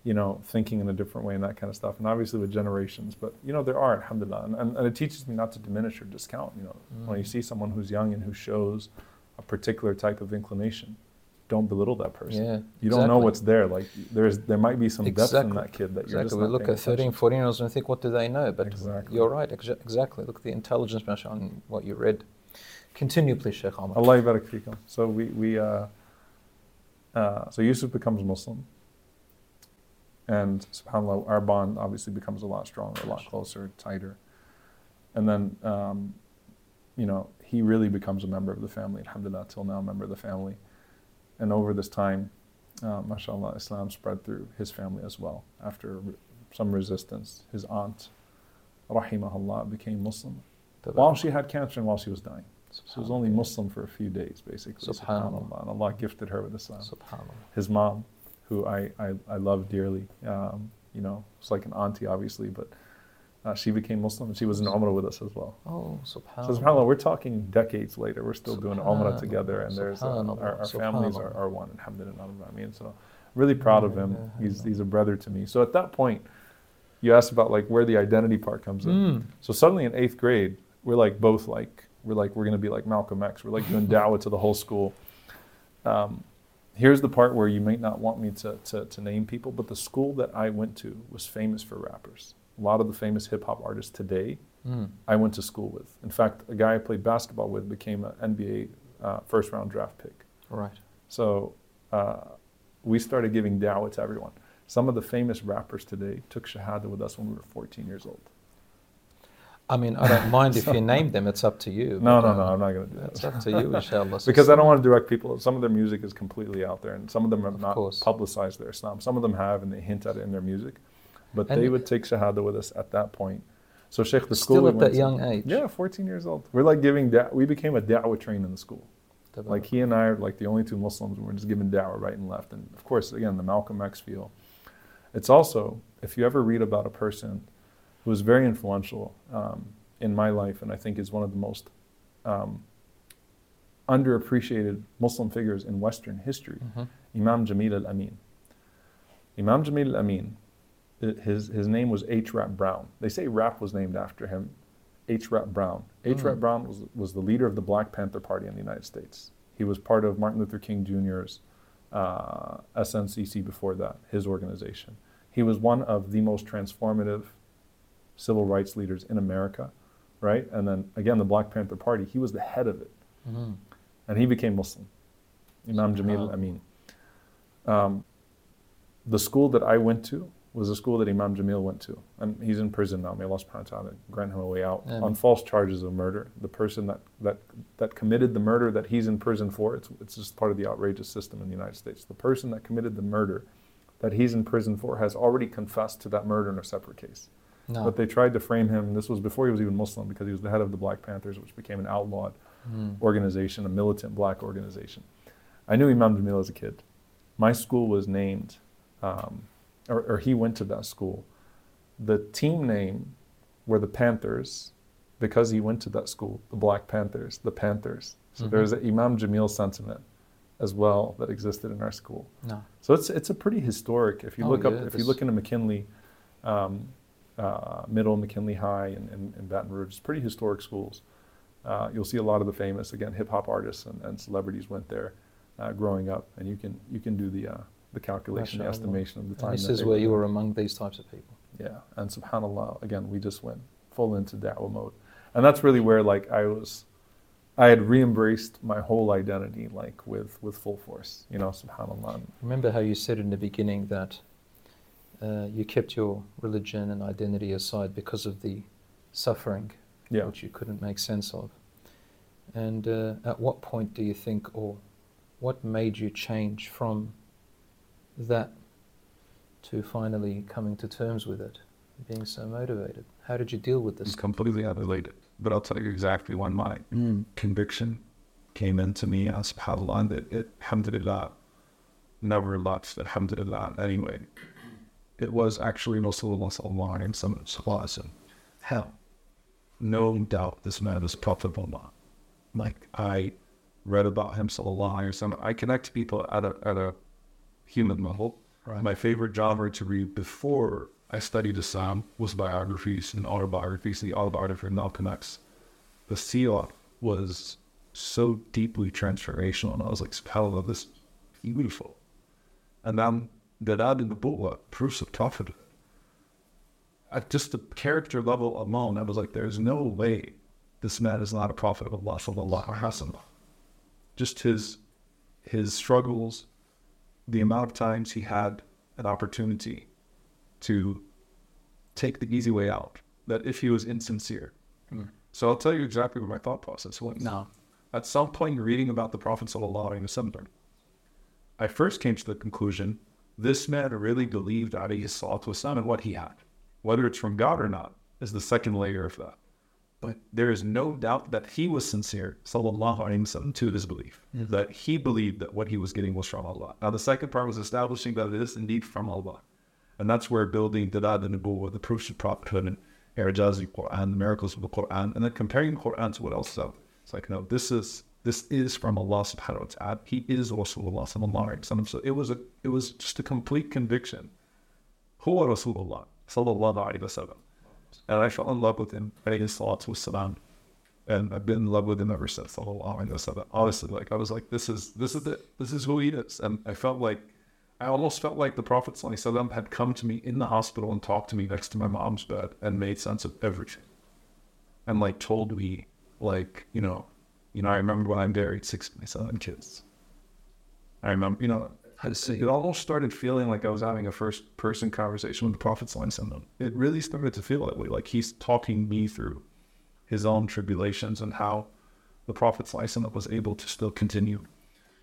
you know, thinking in a different way and that kind of stuff. And obviously with generations, but you know, there are, alhamdulillah. And, and, and it teaches me not to diminish or discount, you know. Mm. When you see someone who's young and who shows a particular type of inclination, don't belittle that person. Yeah, you exactly. don't know what's there. Like there's, there might be some exactly. depth in that kid that you're exactly. just we look at thirteen, fourteen year olds and think, what do they know? But exactly. you're right, ex- exactly. Look at the intelligence, mashallah, on what you read. Continue please, Shaykh Ahmad. Allah Yubarak Fikum. So we, we uh, uh, so Yusuf becomes Muslim. And subhanAllah, our bond obviously becomes a lot stronger, a lot closer, tighter. And then, um, you know, he really becomes a member of the family, alhamdulillah, till now a member of the family. And over this time, uh, mashallah, Islam spread through his family as well. After re- some resistance, his aunt, rahimahullah, became Muslim while she had cancer and while she was dying. She was only Muslim for a few days, basically, subhanAllah. And Allah gifted her with Islam. SubhanAllah. His mom, who I, I, I love dearly, um, you know, it's like an auntie, obviously, but uh, she became Muslim and she was in Umrah with us as well. Oh, subhanAllah. So subhanAllah, we're talking decades later. We're still doing Umrah together and there's uh, our, our families are, are one, alhamdulillah. I mean, so really proud of him. He's, he's a brother to me. So at that point, you asked about like where the identity part comes in. Mm. So suddenly in eighth grade, we're like both like, we're like, we're going to be like Malcolm X. We're like doing da'wah to the whole school. Um, Here's the part where you may not want me to, to, to name people, but the school that I went to was famous for rappers. A lot of the famous hip-hop artists today, mm. I went to school with. In fact, a guy I played basketball with became an N B A uh, first-round draft pick. Right. So uh, we started giving da'wah to everyone. Some of the famous rappers today took shahada with us when we were fourteen years old. I mean, I don't mind if you name them. It's up to you. No, no, no. I'm not going to do that. It's up to you, inshallah. Because I don't want to direct people. Some of their music is completely out there, and some of them have not publicized their Islam. Some of them have, and they hint at it in their music. But and they would take Shahada with us at that point. So Sheikh, the school still at we that young to, age. Yeah, fourteen years old. We're like giving da'wah. We became a da'wah train in the school. Like he and I are like the only two Muslims, and we're just giving da'wah right and left. And of course, again, the Malcolm X feel. It's also, if you ever read about a person who was very influential um, in my life, and I think is one of the most um, underappreciated Muslim figures in Western history, mm-hmm. Imam Jamil al-Amin. Imam Jamil al-Amin, his, his name was H. Rap Brown. They say Rap was named after him. H. Rap Brown. H. Mm. Rap Brown was, was the leader of the Black Panther Party in the United States. He was part of Martin Luther King Junior's uh, S N C C before that, his organization. He was one of the most transformative civil rights leaders in America, right? And then again, the Black Panther Party, he was the head of it. Mm-hmm. And he became Muslim, Imam Jamil al-Amin. Um, the school that I went to was the school that Imam Jamil went to. And he's in prison now. May Allah subhanahu wa ta'ala grant him a way out Amen. On false charges of murder. The person that, that that committed the murder that he's in prison for, it's it's just part of the outrageous system in the United States. The person that committed the murder that he's in prison for has already confessed to that murder in a separate case. No. But they tried to frame him. This was before he was even Muslim, because he was the head of the Black Panthers, which became an outlawed mm. organization, a militant black organization. I knew Imam Jamil as a kid. My school was named, um, or, or he went to that school. The team name were the Panthers, because he went to that school, the Black Panthers, the Panthers. So mm-hmm. there's an Imam Jamil sentiment as well that existed in our school. No. So it's it's a pretty historic, if you oh, look up, yeah, if you look into McKinley, um, Uh, Middle, McKinley High, and, and, and Baton Rouge. It's pretty historic schools. Uh, you'll see a lot of the famous, again, hip-hop artists and, and celebrities went there uh, growing up, and you can you can do the uh, the calculation, the estimation of the time. And this is where you were among these types of people. Yeah, and subhanAllah, again, we just went full into da'wah mode. And that's really where, like, I was, I had re-embraced my whole identity, like, with, with full force, you know, subhanAllah. Remember how you said in the beginning that Uh, you kept your religion and identity aside because of the suffering, yeah. which you couldn't make sense of. And uh, at what point do you think, or what made you change from that to finally coming to terms with it, being so motivated? How did you deal with this? It's completely unrelated, but I'll tell you exactly when my mm. conviction came into me, subhanAllah, that it, alhamdulillah, never left, alhamdulillah, anyway. It was actually Rasulullah sallallahu alayhi wa sallam. Hell, no doubt this man is Prophet of Allah. Like, I read about him sallallahu alayhi wa sallam. I connect to people at a, at a human level. Right. My favorite genre to read before I studied Islam was biographies and autobiographies. The autobiography of Malcolm X. The seerah was so deeply transformational, and I was like, subhanAllah, this is beautiful. And then Deedat in the Nubuwwah, proofs of prophethood. At just the character level alone, I was like, there's no way this man is not a prophet of Allah sallallahu alaihi wasallam. Just his his struggles, the amount of times he had an opportunity to take the easy way out, that if he was insincere. Mm. So I'll tell you exactly what my thought process was. No. At some point, reading about the Prophet sallallahu alaihi wasallam, I first came to the conclusion, this man really believed alayhi salatu wasalam in what he had. Whether it's from God or not is the second layer of that. But there is no doubt that he was sincere, sallallahu alayhi wasallam, to this belief. Mm-hmm. That he believed that what he was getting was from Allah. Now the second part was establishing that it is indeed from Allah. And that's where building Deedat and Nubuwwah, the proofs of prophethood, and I'jazi Quran, the miracles of the Quran, and then comparing the Quran to what else is out. It's like, no, this is This is from Allah subhanahu wa ta'ala. He is Rasulullah sallallahu alayhi wa sallam. So it was a it was just a complete conviction. Huwa Rasulullah sallallahu alayhi wa sallam. And I fell in love with him, alayhi salatu wasalam. And I've been in love with him ever since, sallallahu alayhi wa sallam. Honestly, like I was like, this is this is it, this is who he is. And I felt like I almost felt like the Prophet sallallahu alayhi wa sallam had come to me in the hospital and talked to me next to my mom's bed and made sense of everything. And like told me, like, you know, You know, I remember when I buried six of my seven kids. I remember, you know, it, it almost started feeling like I was having a first-person conversation with the Prophet. It really started to feel that way, like he's talking me through his own tribulations and how the Prophet ﷺ was able to still continue.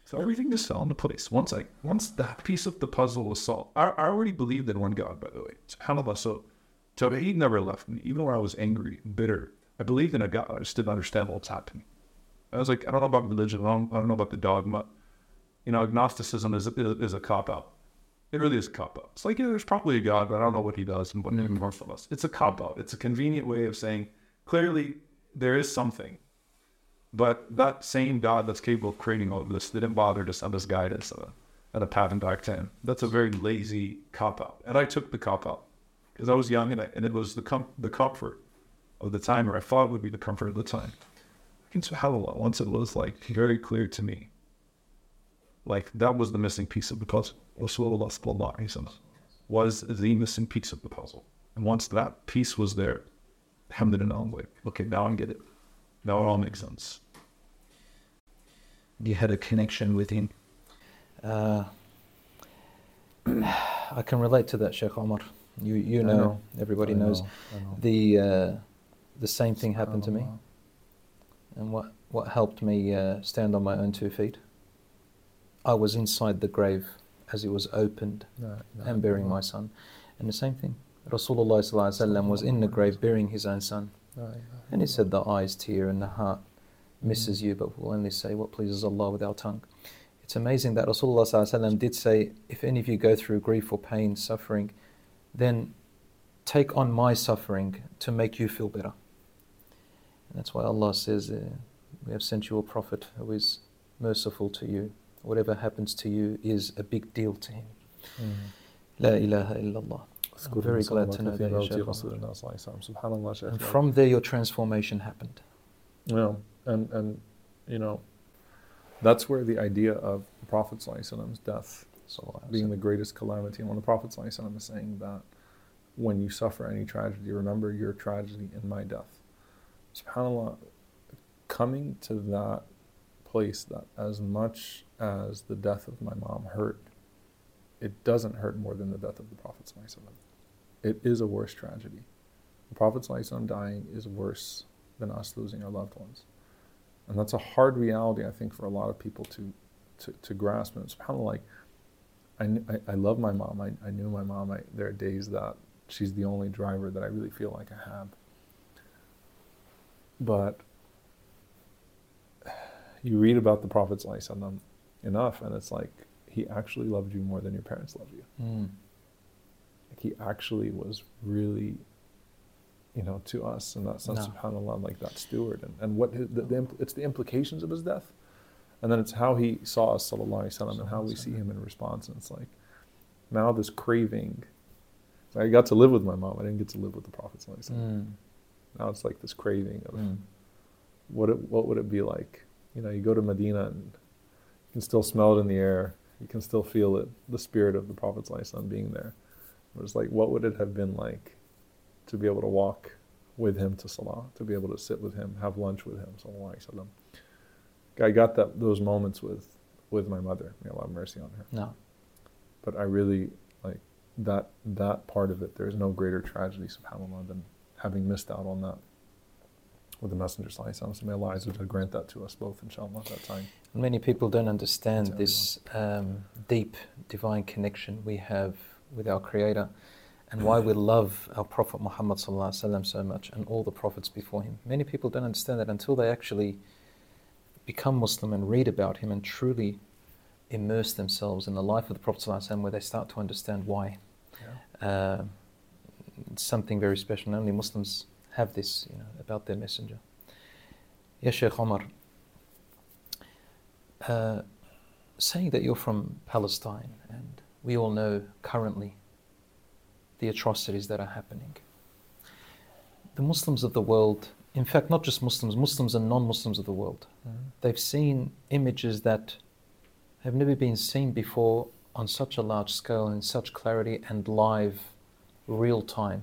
So everything just fell into place. Once I, once that piece of the puzzle was solved, I, I already believed in one God, by the way. SubhanAllah, so Tawheed never left me. Even when I was angry, bitter, I believed in a God. I just didn't understand what was happening. I was like, I don't know about religion. I don't, I don't know about the dogma. You know, agnosticism is, is a cop-out. It really is a cop-out. It's like, yeah, there's probably a God, but I don't know what he does and what he wants from us. It's a cop-out. It's a convenient way of saying, clearly, there is something. But that same God that's capable of creating all of this didn't bother to send us guidance uh, and a pattern back to him. That's a very lazy cop-out. And I took the cop-out because I was young, and, I, and it was the com- the comfort of the time, or I thought it would be the comfort of the time. And subhanAllah, once it was like very clear to me, like that was the missing piece of the puzzle. Rasulullah sallallahu alayhi wa sallam was the missing piece of the puzzle. And once that piece was there, alhamdulillah, I'm like, okay, now I get it. Now it all makes sense. You had a connection with him. Uh, I can relate to that, Sheikh Omar. You you know, know. everybody I knows. Know. Know. The uh, the same thing happened to me. And what, what helped me uh, stand on my own two feet? I was inside the grave as it was opened no, no, and burying no. my son. And the same thing. Rasulullah sallallahu alaihi wasallam was in the grave burying his own son. And he said the eyes tear and the heart misses you, but will only say what pleases Allah with our tongue. It's amazing that Rasulullah sallallahu alaihi wasallam did say, if any of you go through grief or pain, suffering, then take on my suffering to make you feel better. And that's why Allah says, we have sent you a prophet who is merciful to you. Whatever happens to you is a big deal to him. Mm. La ilaha illallah. I'm very glad to know that, Shaykh. And from there, your transformation happened. Yeah, and, and you know, that's where the idea of the Prophet ﷺ's death being the greatest calamity. And when the Prophet ﷺ is saying that, when you suffer any tragedy, remember your tragedy in my death. SubhanAllah, coming to that place that as much as the death of my mom hurt, it doesn't hurt more than the death of the Prophet ﷺ. It is a worse tragedy. The Prophet ﷺ dying is worse than us losing our loved ones. And that's a hard reality, I think, for a lot of people to to, to grasp. And it's kind of like, I, I, I love my mom. I, I knew my mom. I, there are days that she's the only driver that I really feel like I have. But you read about the Prophet ﷺ enough, and it's like, he actually loved you more than your parents loved you. Mm. Like he actually was really, you know, to us, and that sense, no. subhanAllah, like that steward. And, and what his, the, the, it's the implications of his death. And then it's how he saw us, sallallahu alayhi wa sallam, and how we see him in response. And it's like, now this craving. I got to live with my mom. I didn't get to live with the Prophet sallallahu alayhi wa sallam. Mm. Now it's like this craving of mm. what it, what would it be like? You know, you go to Medina and you can still smell it in the air. You can still feel it, the spirit of the Prophet ﷺ being there. It was like, what would it have been like to be able to walk with him to Salah, to be able to sit with him, have lunch with him, sallallahu alaihi wasallam. I got that those moments with, with my mother. May Allah have mercy on her. No. But I really, like, that that part of it, there is no greater tragedy, subhanAllah, than having missed out on that with the Messenger sallallahu alaihi wasallam. So may Allah Azza wa Jalla grant that to us both, inshallah, at that time. Many people don't understand this um, deep divine connection we have with our Creator and why we love our Prophet Muhammad sallallahu alaihi wasallam so much and all the prophets before him. Many people don't understand that until they actually become Muslim and read about him and truly immerse themselves in the life of the Prophet sallallahu alaihi wasallam, where they start to understand why. Yeah. Uh, it's something very special, and only Muslims have this, you know, about their messenger. Yes, Sheikh Omar. Uh, saying that you're from Palestine, and we all know currently the atrocities that are happening. The Muslims of the world, in fact not just Muslims, Muslims and non-Muslims of the world, mm-hmm. they've seen images that have never been seen before on such a large scale, in such clarity and live, real time,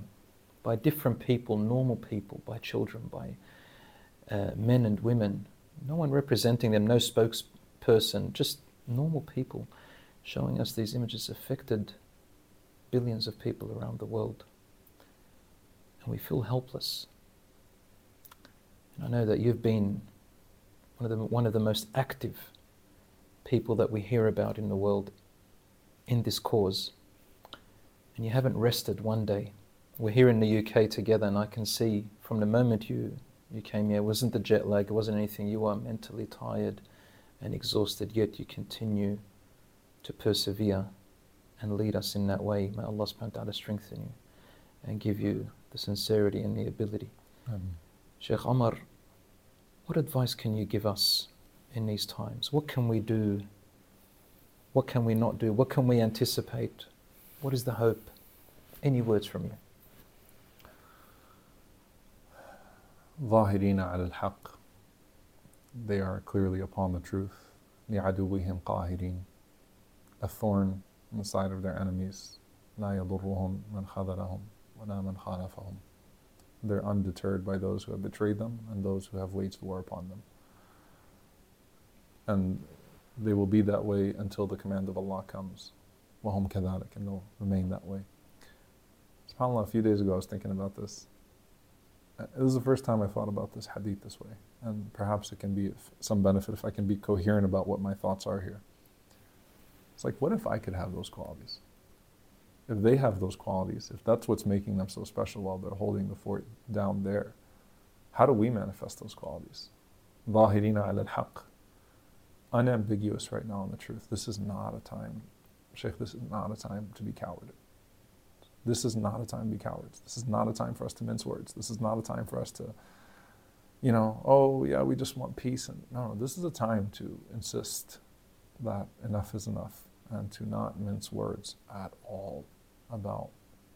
by different people, normal people, by children, by uh, men and women, no one representing them, no spokesperson. Person, just normal people showing us these images affected billions of people around the world. And we feel helpless. I know that you've been one of the one of the most active people that we hear about in the world in this cause, and you haven't rested one day. We're here in the U K together, and I can see from the moment you, you came here, it wasn't the jet lag, it wasn't anything, you are mentally tired and exhausted, yet you continue to persevere and lead us in that way. May Allah subhanahu wa ta'ala strengthen you and give you the sincerity and the ability. Amen. Sheikh Umar, what advice can you give us in these times? What can we do? What can we not do? What can we anticipate? What is the hope? Any words from you? ظاهرين على الحق. They are clearly upon the truth. لعدوهم قاهرين. A thorn in the side of their enemies. لا يضرهم من خذلهم ولا من خالفهم. They're undeterred by those who have betrayed them and those who have waged war upon them. And they will be that way until the command of Allah comes. وهم كذلك. And they'll remain that way. SubhanAllah, a few days ago I was thinking about this. It was the first time I thought about this hadith this way, and perhaps it can be some benefit if I can be coherent about what my thoughts are here. It's like, what if I could have those qualities? If they have those qualities, if that's what's making them so special while they're holding the fort down there, how do we manifest those qualities? Zahirina ala al-haq. Unambiguous right now on the truth. This is not a time, Shaykh, this is not a time to be cowardly. This is not a time to be cowards. This is not a time for us to mince words. This is not a time for us to, you know, oh yeah, we just want peace. And no, this is a time to insist that enough is enough and to not mince words at all about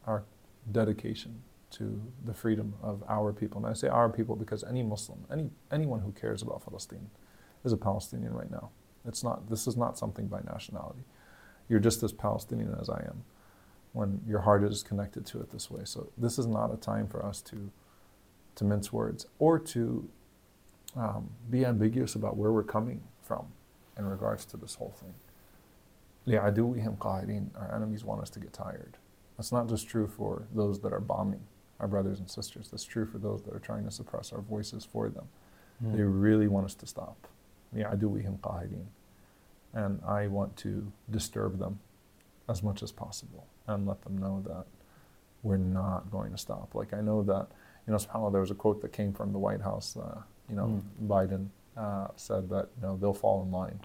our dedication to the freedom of our people. And I say our people because any Muslim, any anyone who cares about Palestine is a Palestinian right now. It's not, this is not something by nationality. You're just as Palestinian as I am when your heart is connected to it this way. So this is not a time for us to to mince words or to um, be ambiguous about where we're coming from in regards to this whole thing. لِعَدُوِّهِمْ قَاعِدِينَ. Our enemies want us to get tired. That's not just true for those that are bombing our brothers and sisters. That's true for those that are trying to suppress our voices for them. Mm. They really want us to stop. لِعَدُوِّهِمْ قَاعِدِينَ. And I want to disturb them as much as possible and let them know that we're not going to stop. Like, I know that, you know, subhanAllah, there was a quote that came from the White House, uh, you know, mm. Biden uh, said that, you know, they'll fall in line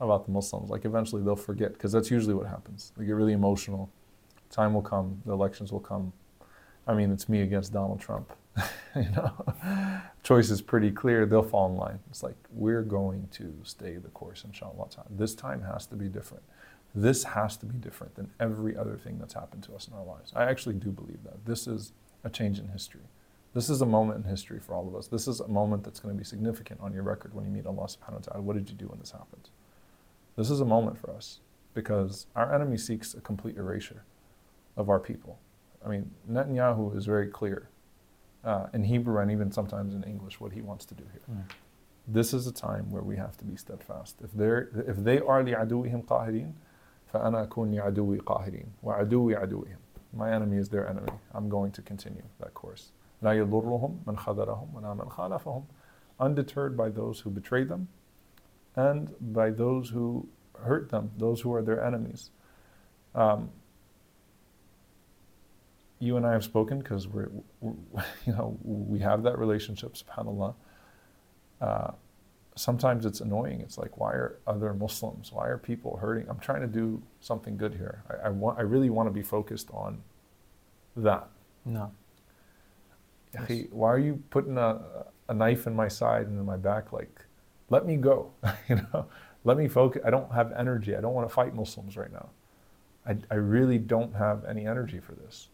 about the Muslims. Like, eventually they'll forget, because that's usually what happens. They get really emotional. Time will come. The elections will come. I mean, it's me against Donald Trump. You know, choice is pretty clear. They'll fall in line. It's like, we're going to stay the course, inshallah. Time. This time has to be different. This has to be different than every other thing that's happened to us in our lives. I actually do believe that. This is a change in history. This is a moment in history for all of us. This is a moment that's going to be significant on your record when you meet Allah subhanahu wa ta'ala. What did you do when this happened? This is a moment for us because our enemy seeks a complete erasure of our people. I mean, Netanyahu is very clear uh, in Hebrew and even sometimes in English what he wants to do here. Mm. This is a time where we have to be steadfast. If, they're, if they are لِعَدُوِّهِمْ قَاهِرِينَ, فَأَنَا أَكُونْ لِعَدُوِّي قَاهِرِينَ وَعَدُوِّي عَدُوِّهِمْ. My enemy is their enemy. I'm going to continue that course. لَا يَضُرُّهُمْ مَنْ خَذَلَهُمْ وَلَا مَنْ خَالَفَهُمْ. Undeterred by those who betrayed them and by those who hurt them, those who are their enemies. Um, you and I have spoken because we're, we're, you know, we have that relationship, subhanAllah. Uh, Sometimes it's annoying. It's like, why are other Muslims, why are people hurting? I'm trying to do something good here. I, I want. I really want to be focused on that. No. Yes. Why are you putting a, a knife in my side and in my back? Like, let me go. You know, let me focus. I don't have energy. I don't want to fight Muslims right now. I, I really don't have any energy for this.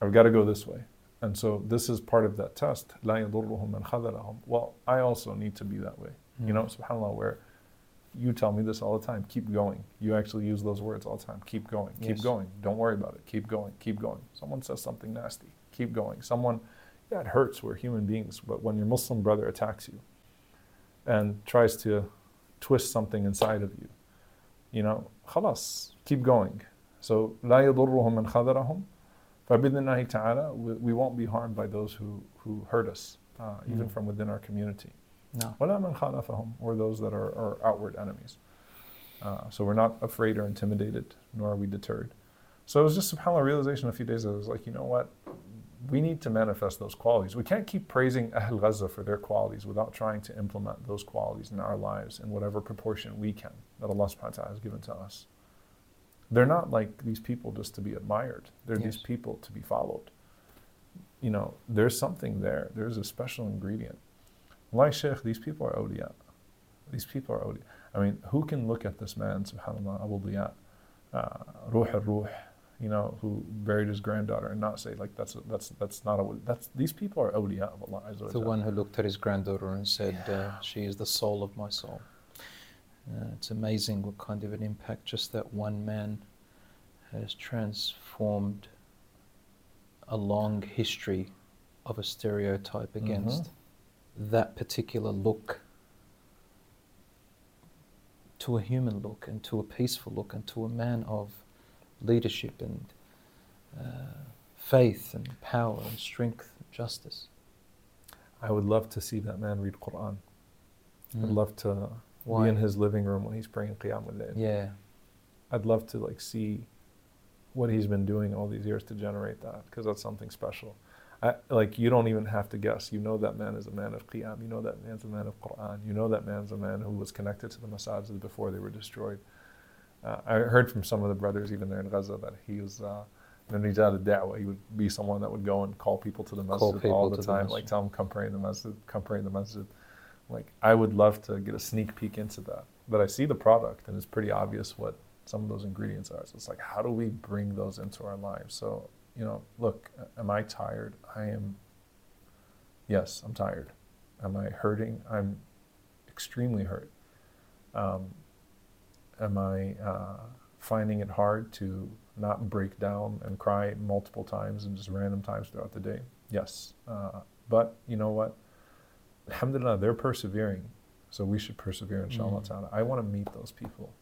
I've got to go this way. And so this is part of that test. لَا يَضُرُّهُمْ مَنْ خَذَلَهُمْ. Well, I also need to be that way. Mm. You know, subhanAllah, where you tell me this all the time, keep going. You actually use those words all the time. Keep going, keep yes. going. Don't worry about it. Keep going, keep going. Someone says something nasty. Keep going. Someone, yeah, it hurts. We're human beings. But when your Muslim brother attacks you and tries to twist something inside of you, you know, خلاص, keep going. So لَا يَضُرُّهُمْ مَنْ خَذَلَهُمْ. فَبِإِذْنِ اللَّهِ تَعَالَى, we won't be harmed by those who, who hurt us. uh, even mm-hmm. from within our community. No. وَلَا مَنْ خَالَفَهُمْ, or those that are, are outward enemies. Uh, so we're not afraid or intimidated, nor are we deterred. So it was just, subhanAllah, realization a few days ago. I was like, you know what? We need to manifest those qualities. We can't keep praising Ahl Gaza for their qualities without trying to implement those qualities in our lives in whatever proportion we can that Allah subhanahu wa ta'ala has given to us. They're not like these people just to be admired. They're yes. these people to be followed. You know, there's something there. There's a special ingredient. Like Sheikh, these people are awliya. These people are awliya. I mean, who can look at this man, subhanAllah, Abu Diya, Ruh al-Ruh, you know, who buried his granddaughter, and not say, like, that's that's that's not a, that's, these people are awliya of Allah Azza wa Jalla. The one who looked at his granddaughter and said, yeah. uh, she is the soul of my soul. Uh, it's amazing what kind of an impact just that one man has transformed a long history of a stereotype against mm-hmm. that particular look to a human look, and to a peaceful look, and to a man of leadership and uh, faith and power and strength and justice. I would love to see that man read Quran. Mm. I'd love to Why? be in his living room when he's praying Qiyam al-Layl. Yeah. I'd love to like see what he's been doing all these years to generate that, because that's something special. I, like, you don't even have to guess. You know that man is a man of Qiyam. You know that man's a man of Quran. You know that man's a man who was connected to the Masajids before they were destroyed. Uh, I heard from some of the brothers even there in Gaza that he was uh, in Rijal al-Da'wah. He would be someone that would go and call people to the masjid all the time, the like tell them, come pray in the masjid, come pray in the masjid. Like, I would love to get a sneak peek into that. But I see the product, and it's pretty obvious what some of those ingredients are. So it's like, how do we bring those into our lives? So, you know, look, am I tired? I am, yes, I'm tired. Am I hurting? I'm extremely hurt. Um, am I uh, finding it hard to not break down and cry multiple times and just random times throughout the day? Yes. Uh, but you know what? Alhamdulillah, they're persevering. So we should persevere, inshallah mm. ta'ala. I want to meet those people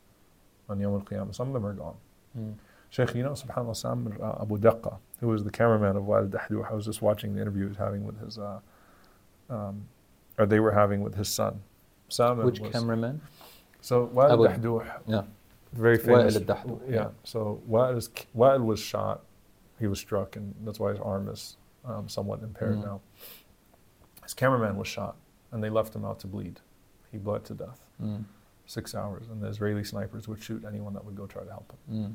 on Yawm al-Qiyamah. Some of them are gone. Mm. Shaykh, you know, subhanAllah, Samir uh, Abu Daqqa, who was the cameraman of Wa'il al-Dahdouh, I was just watching the interview he was having with his, uh, um, or they were having with his son. Samir Which was, cameraman? So Wa'il al-Dahdouh, yeah. very famous. Wa'il al-Dahdouh. Yeah. yeah. So Wa'il, is, Wa'il was shot, he was struck, and that's why his arm is um, somewhat impaired mm. now. His cameraman was shot, and they left him out to bleed. He bled to death. Mm. Six hours, and the Israeli snipers would shoot anyone that would go try to help him. Mm.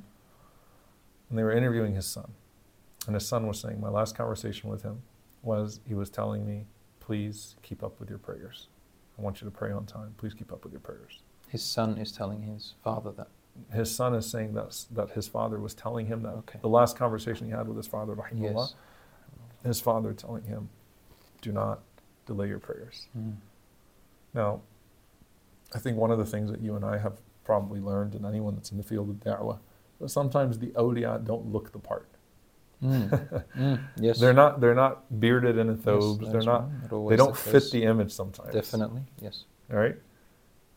And they were interviewing his son. And his son was saying, my last conversation with him was, he was telling me, please keep up with your prayers. I want you to pray on time. Please keep up with your prayers. His son is telling his father that? His son is saying that, that his father was telling him that. Okay. The last conversation he had with his father, rahimahullah, yes. his father telling him, do not delay your prayers. Mm. Now, I think one of the things that you and I have probably learned, and anyone that's in the field of da'wah, but sometimes the awliya don't look the part. Mm. Mm. Yes. They're not they're not bearded in thobes. Yes, they're not right. they don't fit the image sometimes. Definitely, yes. All right?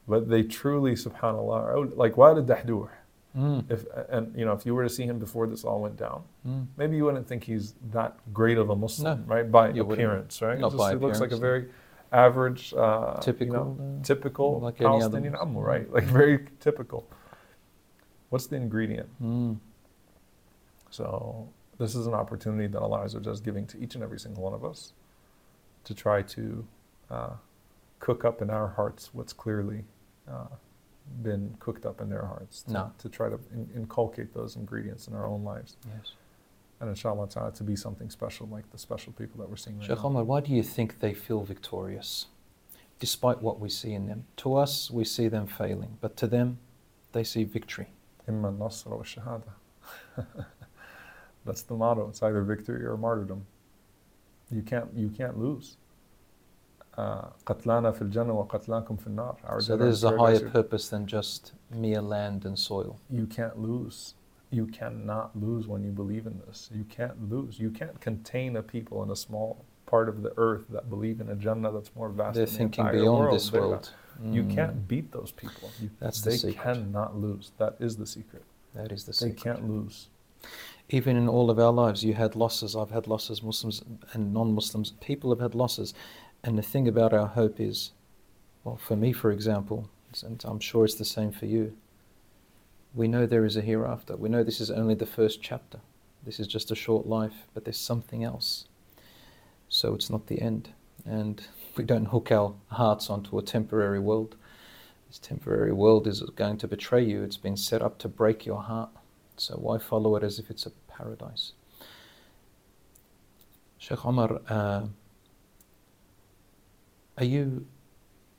But they truly, subhanAllah, like Wa'il al-Dahdouh. Mm. If and you know, if you were to see him before this all went down, mm. maybe you wouldn't think he's that great of a Muslim, no. right? By you appearance, wouldn't. Right? Not Just, by he appearance. He looks like a very average uh, typical you know, uh, typical like Palestinian Amu, right? Like very typical. What's the ingredient? Mm. So this is an opportunity that Allah Azza wa Jalla is giving to each and every single one of us to try to uh, cook up in our hearts what's clearly uh, been cooked up in their hearts. To, no. to try to in- inculcate those ingredients in our own lives. Yes. And inshallah ta'ala to be something special like the special people that we're seeing right now. Shaykh Umar, why do you think they feel victorious despite what we see in them? To us, we see them failing, but to them, they see victory. Imma al-Nasr wa al-Shahada. That's the motto. It's either victory or martyrdom. You can't you can't lose. Qatlana fil jannah wa qatlakum fil nar. So there's a higher purpose than just mere land and soil. You can't lose. You cannot lose when you believe in this. You can't lose. You can't contain a people in a small part of the earth that believe in a Jannah that's more vast They're than the thinking entire beyond world. This They're world. Not, mm. You can't beat those people. You, that's the secret. They cannot lose. That is the secret. That is the secret. They can't lose. Even in all of our lives, you had losses. I've had losses. Muslims and non-Muslims, people have had losses. And the thing about our hope is, well, for me, for example, and I'm sure it's the same for you, we know there is a hereafter. We know this is only the first chapter. This is just a short life, but there's something else. So it's not the end. And we don't hook our hearts onto a temporary world. This temporary world is going to betray you. It's been set up to break your heart. So why follow it as if it's a paradise? Sheikh Umar, uh, are you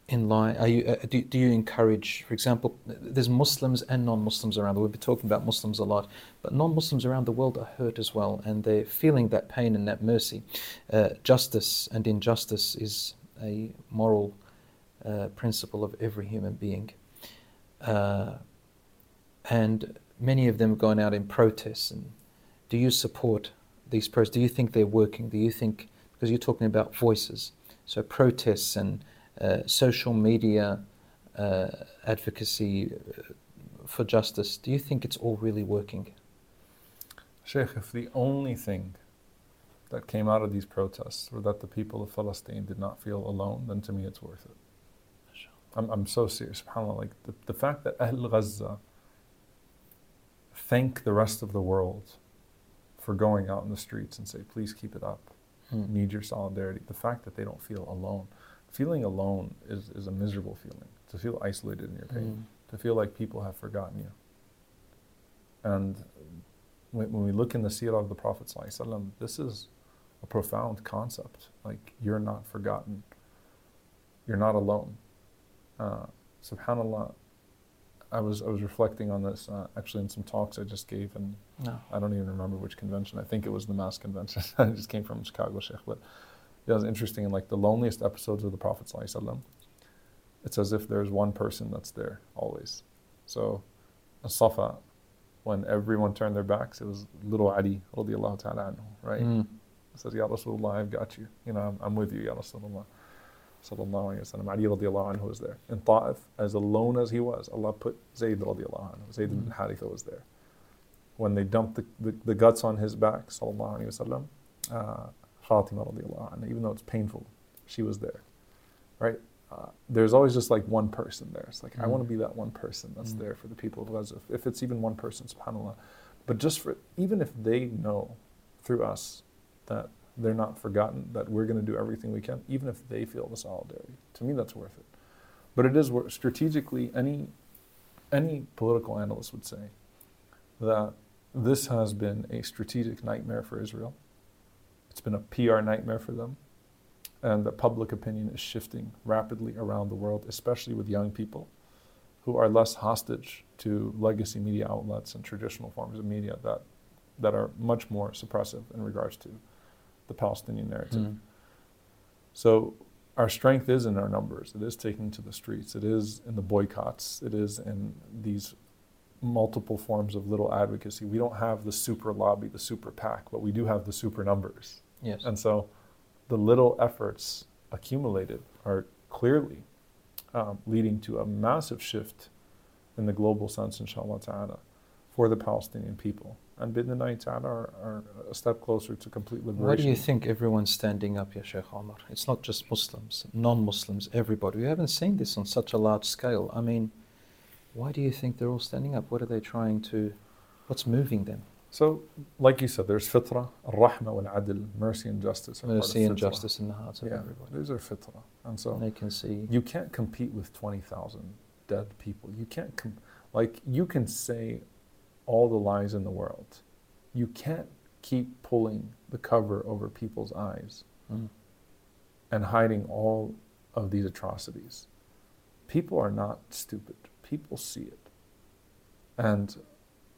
in line? Are you? Uh, do, do you encourage, for example, there's Muslims and non-Muslims around the world. We've been talking about Muslims a lot, but non-Muslims around the world are hurt as well, and they're feeling that pain and that mercy. Uh, justice and injustice is a moral Uh, principle of every human being, uh, and many of them have gone out in protests. And do you support these protests? Do you think they're working? Do you think, because you're talking about voices, so protests and uh, social media uh, advocacy for justice, do you think it's all really working? Sheikh, if the only thing that came out of these protests were that the people of Palestine did not feel alone, then to me it's worth it. I'm I'm so serious, subhanAllah, like the, the fact that Ahl Gaza thank the rest of the world for going out in the streets and say, please keep it up, hmm. need your solidarity. The fact that they don't feel alone. Feeling alone is, is a miserable feeling, to feel isolated in your pain, hmm. to feel like people have forgotten you. And when, when we look in the seerah of the Prophet ﷺ, this is a profound concept, like you're not forgotten, you're not alone. Uh, subhanallah, I was I was reflecting on this uh, actually in some talks I just gave, and no. I don't even remember which convention. I think it was the mass convention. I just came from Chicago, Sheikh. But it was interesting. In like the loneliest episodes of the Prophet ﷺ, it's as if there's one person that's there always. So, as-Safa, when everyone turned their backs, it was little Ali radiallahu ta'ala anhu, right? Mm. He says, Ya Rasulullah, I've got you. You know, I'm, I'm with you, Ya Rasulullah. Sallallahu alayhi wa sallam. Ali radiallahu anhu was there. In Ta'if, as alone as he was, Allah put Zayd radiallahu anhu. Zayd ibn Haritha was there. When they dumped the, the, the guts on his back, sallallahu alayhi wa sallam, uh, Fatima radiallahu anhu, even though it's painful, she was there. Right? Uh, there's always just like one person there. It's like, mm. I want to be that one person that's mm. there for the people of Gaza. If it's even one person, subhanAllah. But just for, even if they know through us that they're not forgotten, that we're going to do everything we can, even if they feel the solidarity. To me, that's worth it. But it is worth, strategically, any, any political analyst would say that this has been a strategic nightmare for Israel. It's been a P R nightmare for them. And the public opinion is shifting rapidly around the world, especially with young people who are less hostage to legacy media outlets and traditional forms of media that, that are much more suppressive in regards to the Palestinian narrative. Mm. So our strength is in our numbers. It is taken to the streets. It is in the boycotts. It is in these multiple forms of little advocacy. We don't have the super lobby, the super PAC, but we do have the super numbers. Yes. And so the little efforts accumulated are clearly um, leading to a massive shift in the global sense, inshallah ta'ala, for the Palestinian people. And bidna'Allah ta'ala are, are a step closer to complete liberation. Why do you think everyone's standing up, Ya Sheikh Umar? It's not just Muslims, non-Muslims, everybody. We haven't seen this on such a large scale. I mean, why do you think they're all standing up? What are they trying to, what's moving them? So, like you said, there's fitrah, rahmah wal adl, mercy and justice. Mercy and justice in the hearts of yeah, everybody. These are fitrah. And so, and they can see. You can't compete with twenty thousand dead people. You can't, com- like, you can say all the lies in the world. You can't keep pulling the cover over people's eyes mm. and hiding all of these atrocities. People are not stupid. People see it. And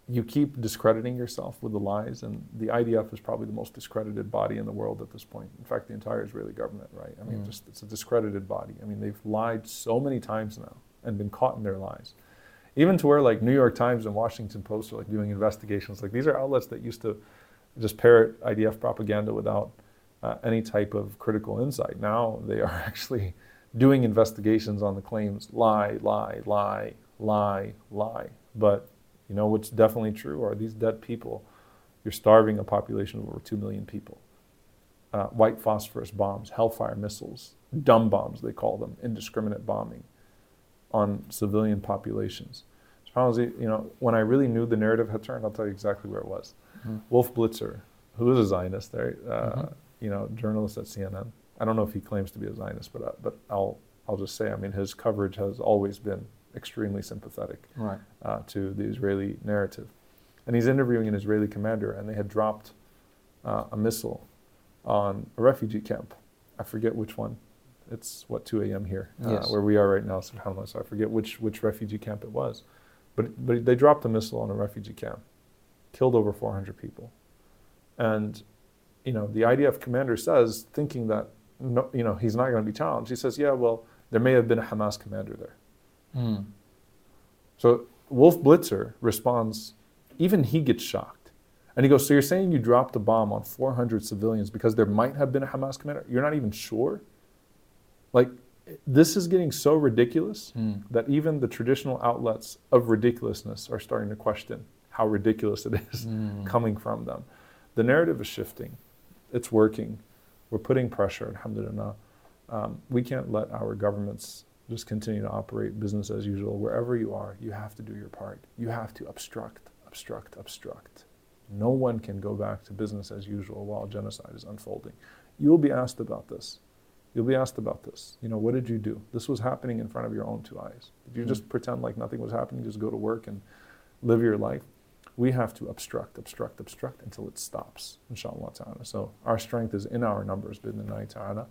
you keep discrediting yourself with the lies, and the I D F is probably the most discredited body in the world at this point. In fact, the entire Israeli government, right? I mean, mm. just it's a discredited body. I mean, they've lied so many times now and been caught in their lies. Even to where like New York Times and Washington Post are like doing investigations. Like these are outlets that used to just parrot I D F propaganda without uh, any type of critical insight. Now they are actually doing investigations on the claims, lie, lie, lie, lie, lie. But you know what's definitely true are these dead people. You're starving a population of over two million people. Uh, white phosphorus bombs, hellfire missiles, dumb bombs, they call them, indiscriminate bombing on civilian populations. SubhanAllah, you know, when I really knew the narrative had turned, I'll tell you exactly where it was. Mm-hmm. Wolf Blitzer, who is a Zionist, right? Uh, mm-hmm. You know, journalist at C N N. I don't know if he claims to be a Zionist, but uh, but I'll I'll just say, I mean, his coverage has always been extremely sympathetic right. uh, to the Israeli narrative. And he's interviewing an Israeli commander, and they had dropped uh, a missile on a refugee camp. I forget which one. It's, what, two a.m. here, uh, yes. where we are right now, subhanAllah. So I forget which, which refugee camp it was. But, but they dropped a missile on a refugee camp, killed over four hundred people. And, you know, the I D F commander says, thinking that, no, you know, he's not going to be challenged, he says, yeah, well, there may have been a Hamas commander there. Mm. So Wolf Blitzer responds, even he gets shocked. And he goes, so you're saying you dropped a bomb on four hundred civilians because there might have been a Hamas commander? You're not even sure? Like, this is getting so ridiculous mm. that even the traditional outlets of ridiculousness are starting to question how ridiculous it is mm. coming from them. The narrative is shifting. It's working. We're putting pressure, alhamdulillah. Um, we can't let our governments just continue to operate business as usual. Wherever you are, you have to do your part. You have to obstruct, obstruct, obstruct. No one can go back to business as usual while genocide is unfolding. You'll be asked about this. You'll be asked about this. You know, what did you do? This was happening in front of your own two eyes. If you mm. just pretend like nothing was happening, just go to work and live your life. We have to obstruct, obstruct, obstruct until it stops, inshallah ta'ala. So our strength is in our numbers, bidnillahi ta'ala,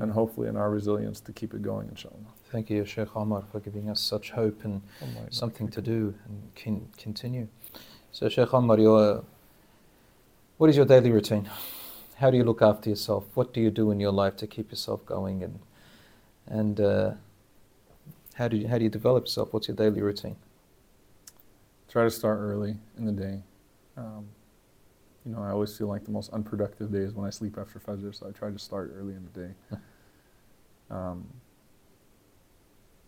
and hopefully in our resilience to keep it going, inshallah. Thank you, Sheikh Omar, for giving us such hope and oh something to do and can continue. So Sheikh Omar, your, what is your daily routine? How do you look after yourself? What do you do in your life to keep yourself going? And and uh, how do you, how do you develop yourself? What's your daily routine? Try to start early in the day. Um, you know, I always feel like the most unproductive day is when I sleep after Fajr, so I try to start early in the day. um,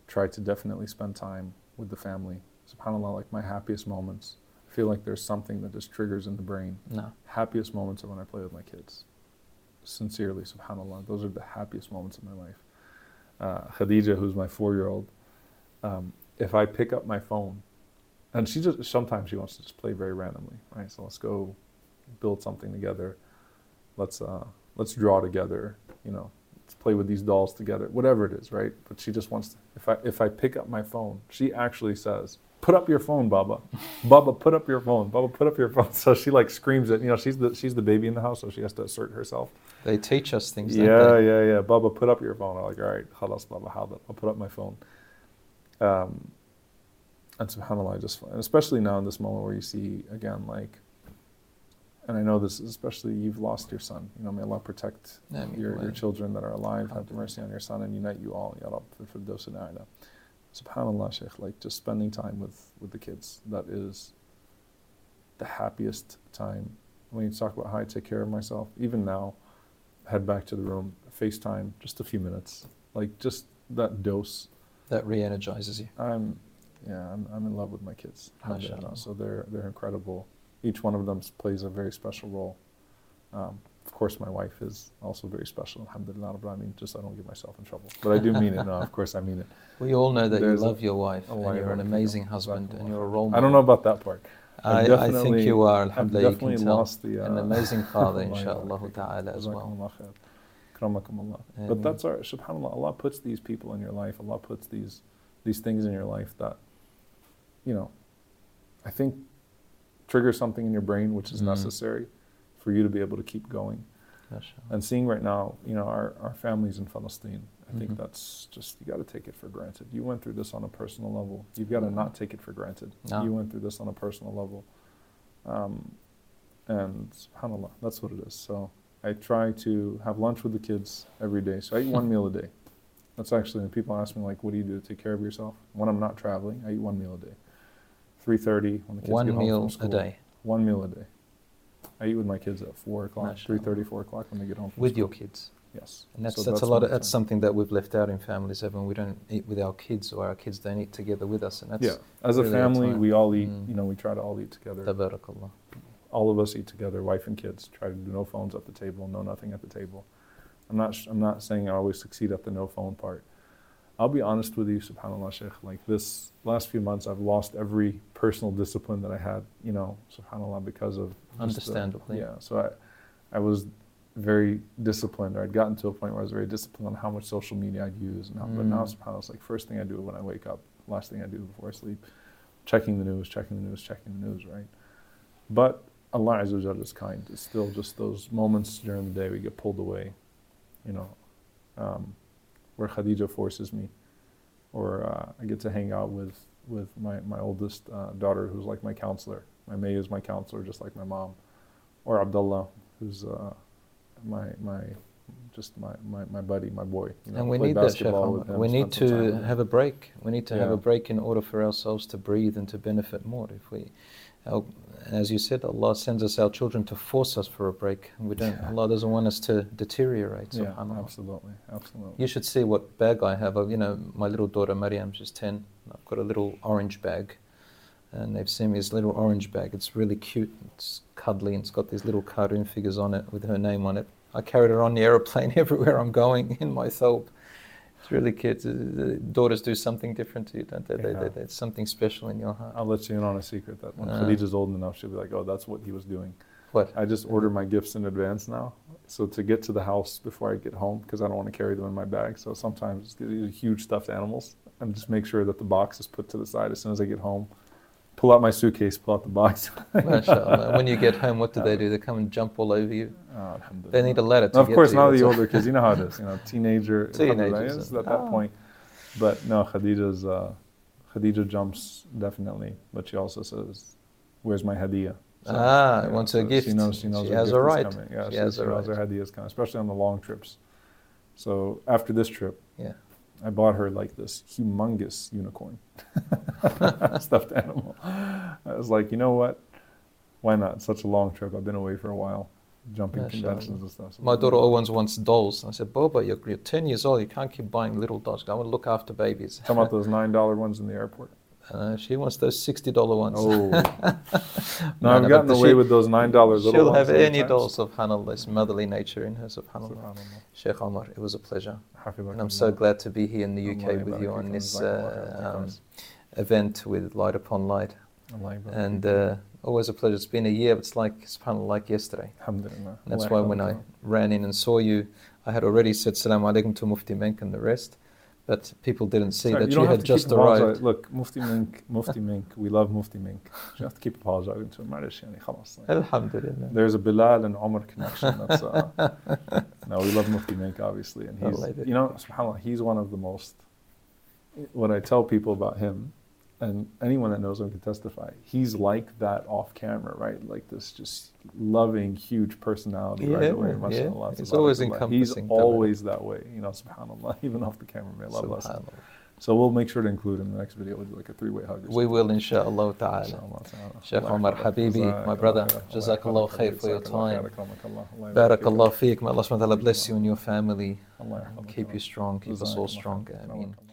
try to definitely spend time with the family. SubhanAllah, like my happiest moments, I feel like there's something that just triggers in the brain. No. Happiest moments are when I play with my kids. Sincerely, subhanAllah, those are the happiest moments of my life. Uh, Khadija, who's my four-year-old, um, if I pick up my phone, and she just, sometimes she wants to just play very randomly, right? So let's go build something together. Let's uh, let's draw together, you know, let's play with these dolls together, whatever it is, right? But she just wants to, if I, if I pick up my phone, she actually says, put up your phone, Baba. Baba, put up your phone. Baba, put up your phone. So she like screams it. You know, she's the she's the baby in the house, so she has to assert herself. They teach us things like yeah, that. Yeah, yeah, yeah. Baba, put up your phone. I'm like, all right, khalas, Baba, I'll put up my phone. Um, and subhanAllah, I just, and especially now in this moment where you see, again, like, and I know this, especially you've lost your son. You know, may Allah protect yeah, your, your children that are alive. Have mercy on your son and unite you all, Ya Rab, fil Firdaus al-A'la. SubhanAllah, Shaykh, like just spending time with, with the kids, that is the happiest time. When you talk about how I take care of myself, even now, head back to the room, FaceTime, just a few minutes. Like just that dose. That re-energizes you. I'm, yeah, I'm, I'm in love with my kids. MashaAllah. So they're, they're incredible. Each one of them plays a very special role. Um, Of course, my wife is also very special, alhamdulillah, but I mean, just I don't get myself in trouble. But I do mean it, no, of course I mean it. We all know that There's you love a, your wife, and you're an amazing husband, and you're a role model. I don't know about that part. I, I think you are, alhamdulillah, I've definitely you can lost tell, the, uh, an amazing father, inshaAllah ta'ala as well. But that's our, subhanAllah, Allah puts these people in your life, Allah puts these these things in your life that, you know, I think trigger something in your brain which is mm. necessary for you to be able to keep going. And seeing right now, you know, our, our families in Palestine, I mm-hmm. think that's just, you got to take it for granted. You went through this on a personal level. You've got to mm-hmm. not take it for granted. No. You went through this on a personal level. Um, and subhanAllah, that's what it is. So I try to have lunch with the kids every day. So I eat one meal a day. That's actually, when people ask me like, what do you do to take care of yourself? When I'm not traveling, I eat one meal a day. three thirty, when the kids one get home from school. One meal a day. One meal a day. I eat with my kids at four o'clock, three thirty, four o'clock when they get home. From with school. Your kids, yes. And that's so that's, that's a lot. Of, that's something that we've left out in families. Everyone, we don't eat with our kids, or our kids don't eat together with us. And that's yeah. As really a family, we all eat. Mm. You know, we try to all eat together. Tabarakallah. All of us eat together, wife and kids. Try to do no phones at the table, no nothing at the table. I'm not I'm not saying I always succeed at the no phone part. I'll be honest with you, subhanAllah, Sheikh, like this last few months, I've lost every personal discipline that I had, you know, subhanAllah, because of... Understandably. The, yeah, so I, I was very disciplined, or I'd gotten to a point where I was very disciplined on how much social media I'd use, and how, mm. but now, subhanAllah, it's like first thing I do when I wake up, last thing I do before I sleep, checking the news, checking the news, checking the news, right? But Allah Azza wa Jalla is kind. It's still just those moments during the day we get pulled away, you know. Um, where Khadija forces me, or uh, I get to hang out with, with my, my oldest uh, daughter, who's like my counselor. My maid is my counselor, just like my mom. Or Abdullah, who's uh, my my just my, my, my buddy, my boy. You know, and we need that, Sheikh. We need to have a break. We need to yeah. have a break in order for ourselves to breathe and to benefit more. If we, our, as you said, Allah sends us our children to force us for a break. We don't. Yeah. Allah doesn't want us to deteriorate. Yeah, absolutely, absolutely. You should see what bag I have. You know, my little daughter Maryam, she's ten. I've got a little orange bag, and they've seen me this little orange bag. It's really cute. It's cuddly, and it's got these little cartoon figures on it with her name on it. I carried her on the aeroplane everywhere I'm going in my thobe. It's really cute. Daughters do something different to you, don't they? Yeah. they, they it's something special in your heart. I'll let you in on a secret that when uh, Khadija's old enough, she'll be like, oh, that's what he was doing. What? I just order my gifts in advance now. So to get to the house before I get home, because I don't want to carry them in my bag. So sometimes these are huge stuffed animals. And just make sure that the box is put to the side as soon as I get home. Pull out my suitcase, pull out the box. MashaAllah. When you get home, what do they do? They come and jump all over you. Oh, they need a ladder to no, of get course, to you. Of course, now the older kids, you know how it is. You know, teenager. Teenagers. At that oh. point. But no, Khadija's, uh, Khadija jumps, definitely. But she also says, where's my hadiyah? So, ah, yeah, wants so a gift. She knows, she knows she her has gift a right. is coming. Yeah, she, she has she a right. She knows her hadiyah's coming, especially on the long trips. So after this trip, yeah, I bought her like this humongous unicorn. Stuffed animal. I was like, you know what? Why not? Such a long trip. I've been away for a while. Jumping That's conventions right. and stuff. So my daughter always wants dolls. I said, Boba, you're, you're ten years old. You can't keep buying little dolls. I want to look after babies. Talking about those nine dollar ones in the airport? Uh, she wants those sixty dollar ones. Oh. no, I've no, gotten away she, with those nine dollar little ones. She'll have any doll, subhanAllah. It's motherly nature in her, subhanAllah. subhanAllah. Sheikh Omar, it was a pleasure. And I'm so glad to be here in the U K with you on this uh, um, event with Light Upon Light. And uh, always a pleasure. It's been a year, but it's like, subhanAllah, like yesterday. Alhamdulillah. And that's why when I ran in and saw you, I had already said Salaamu Alaikum to Mufti Menk and the rest. But people didn't see Sorry, that you, you had just arrived. Look, Mufti Menk, Mufti Menk, we love Mufti Menk. You have to keep apologizing to him. Alhamdulillah. There's a Bilal and Omar connection. That's, uh, no, we love Mufti Menk, obviously. And he's, you know, subhanAllah, he's one of the most, what I tell people about him, and anyone that knows him can testify, he's like that off camera, right? Like this just loving, huge personality yeah, right away. Yeah. Allah, it's always encompassing. He's always that way, you know, subhanAllah, even off the camera, may Allah bless him. So we'll make sure to include him in the next video with like a three-way hug. We will, inshaAllah ta'ala. Sheikh Omar Habibi, my brother, Jazakallah khair for your time. Barakallah feek. May Allah subhanahu wa ta'ala bless you and your family. Keep you strong, keep us all strong. Ameen.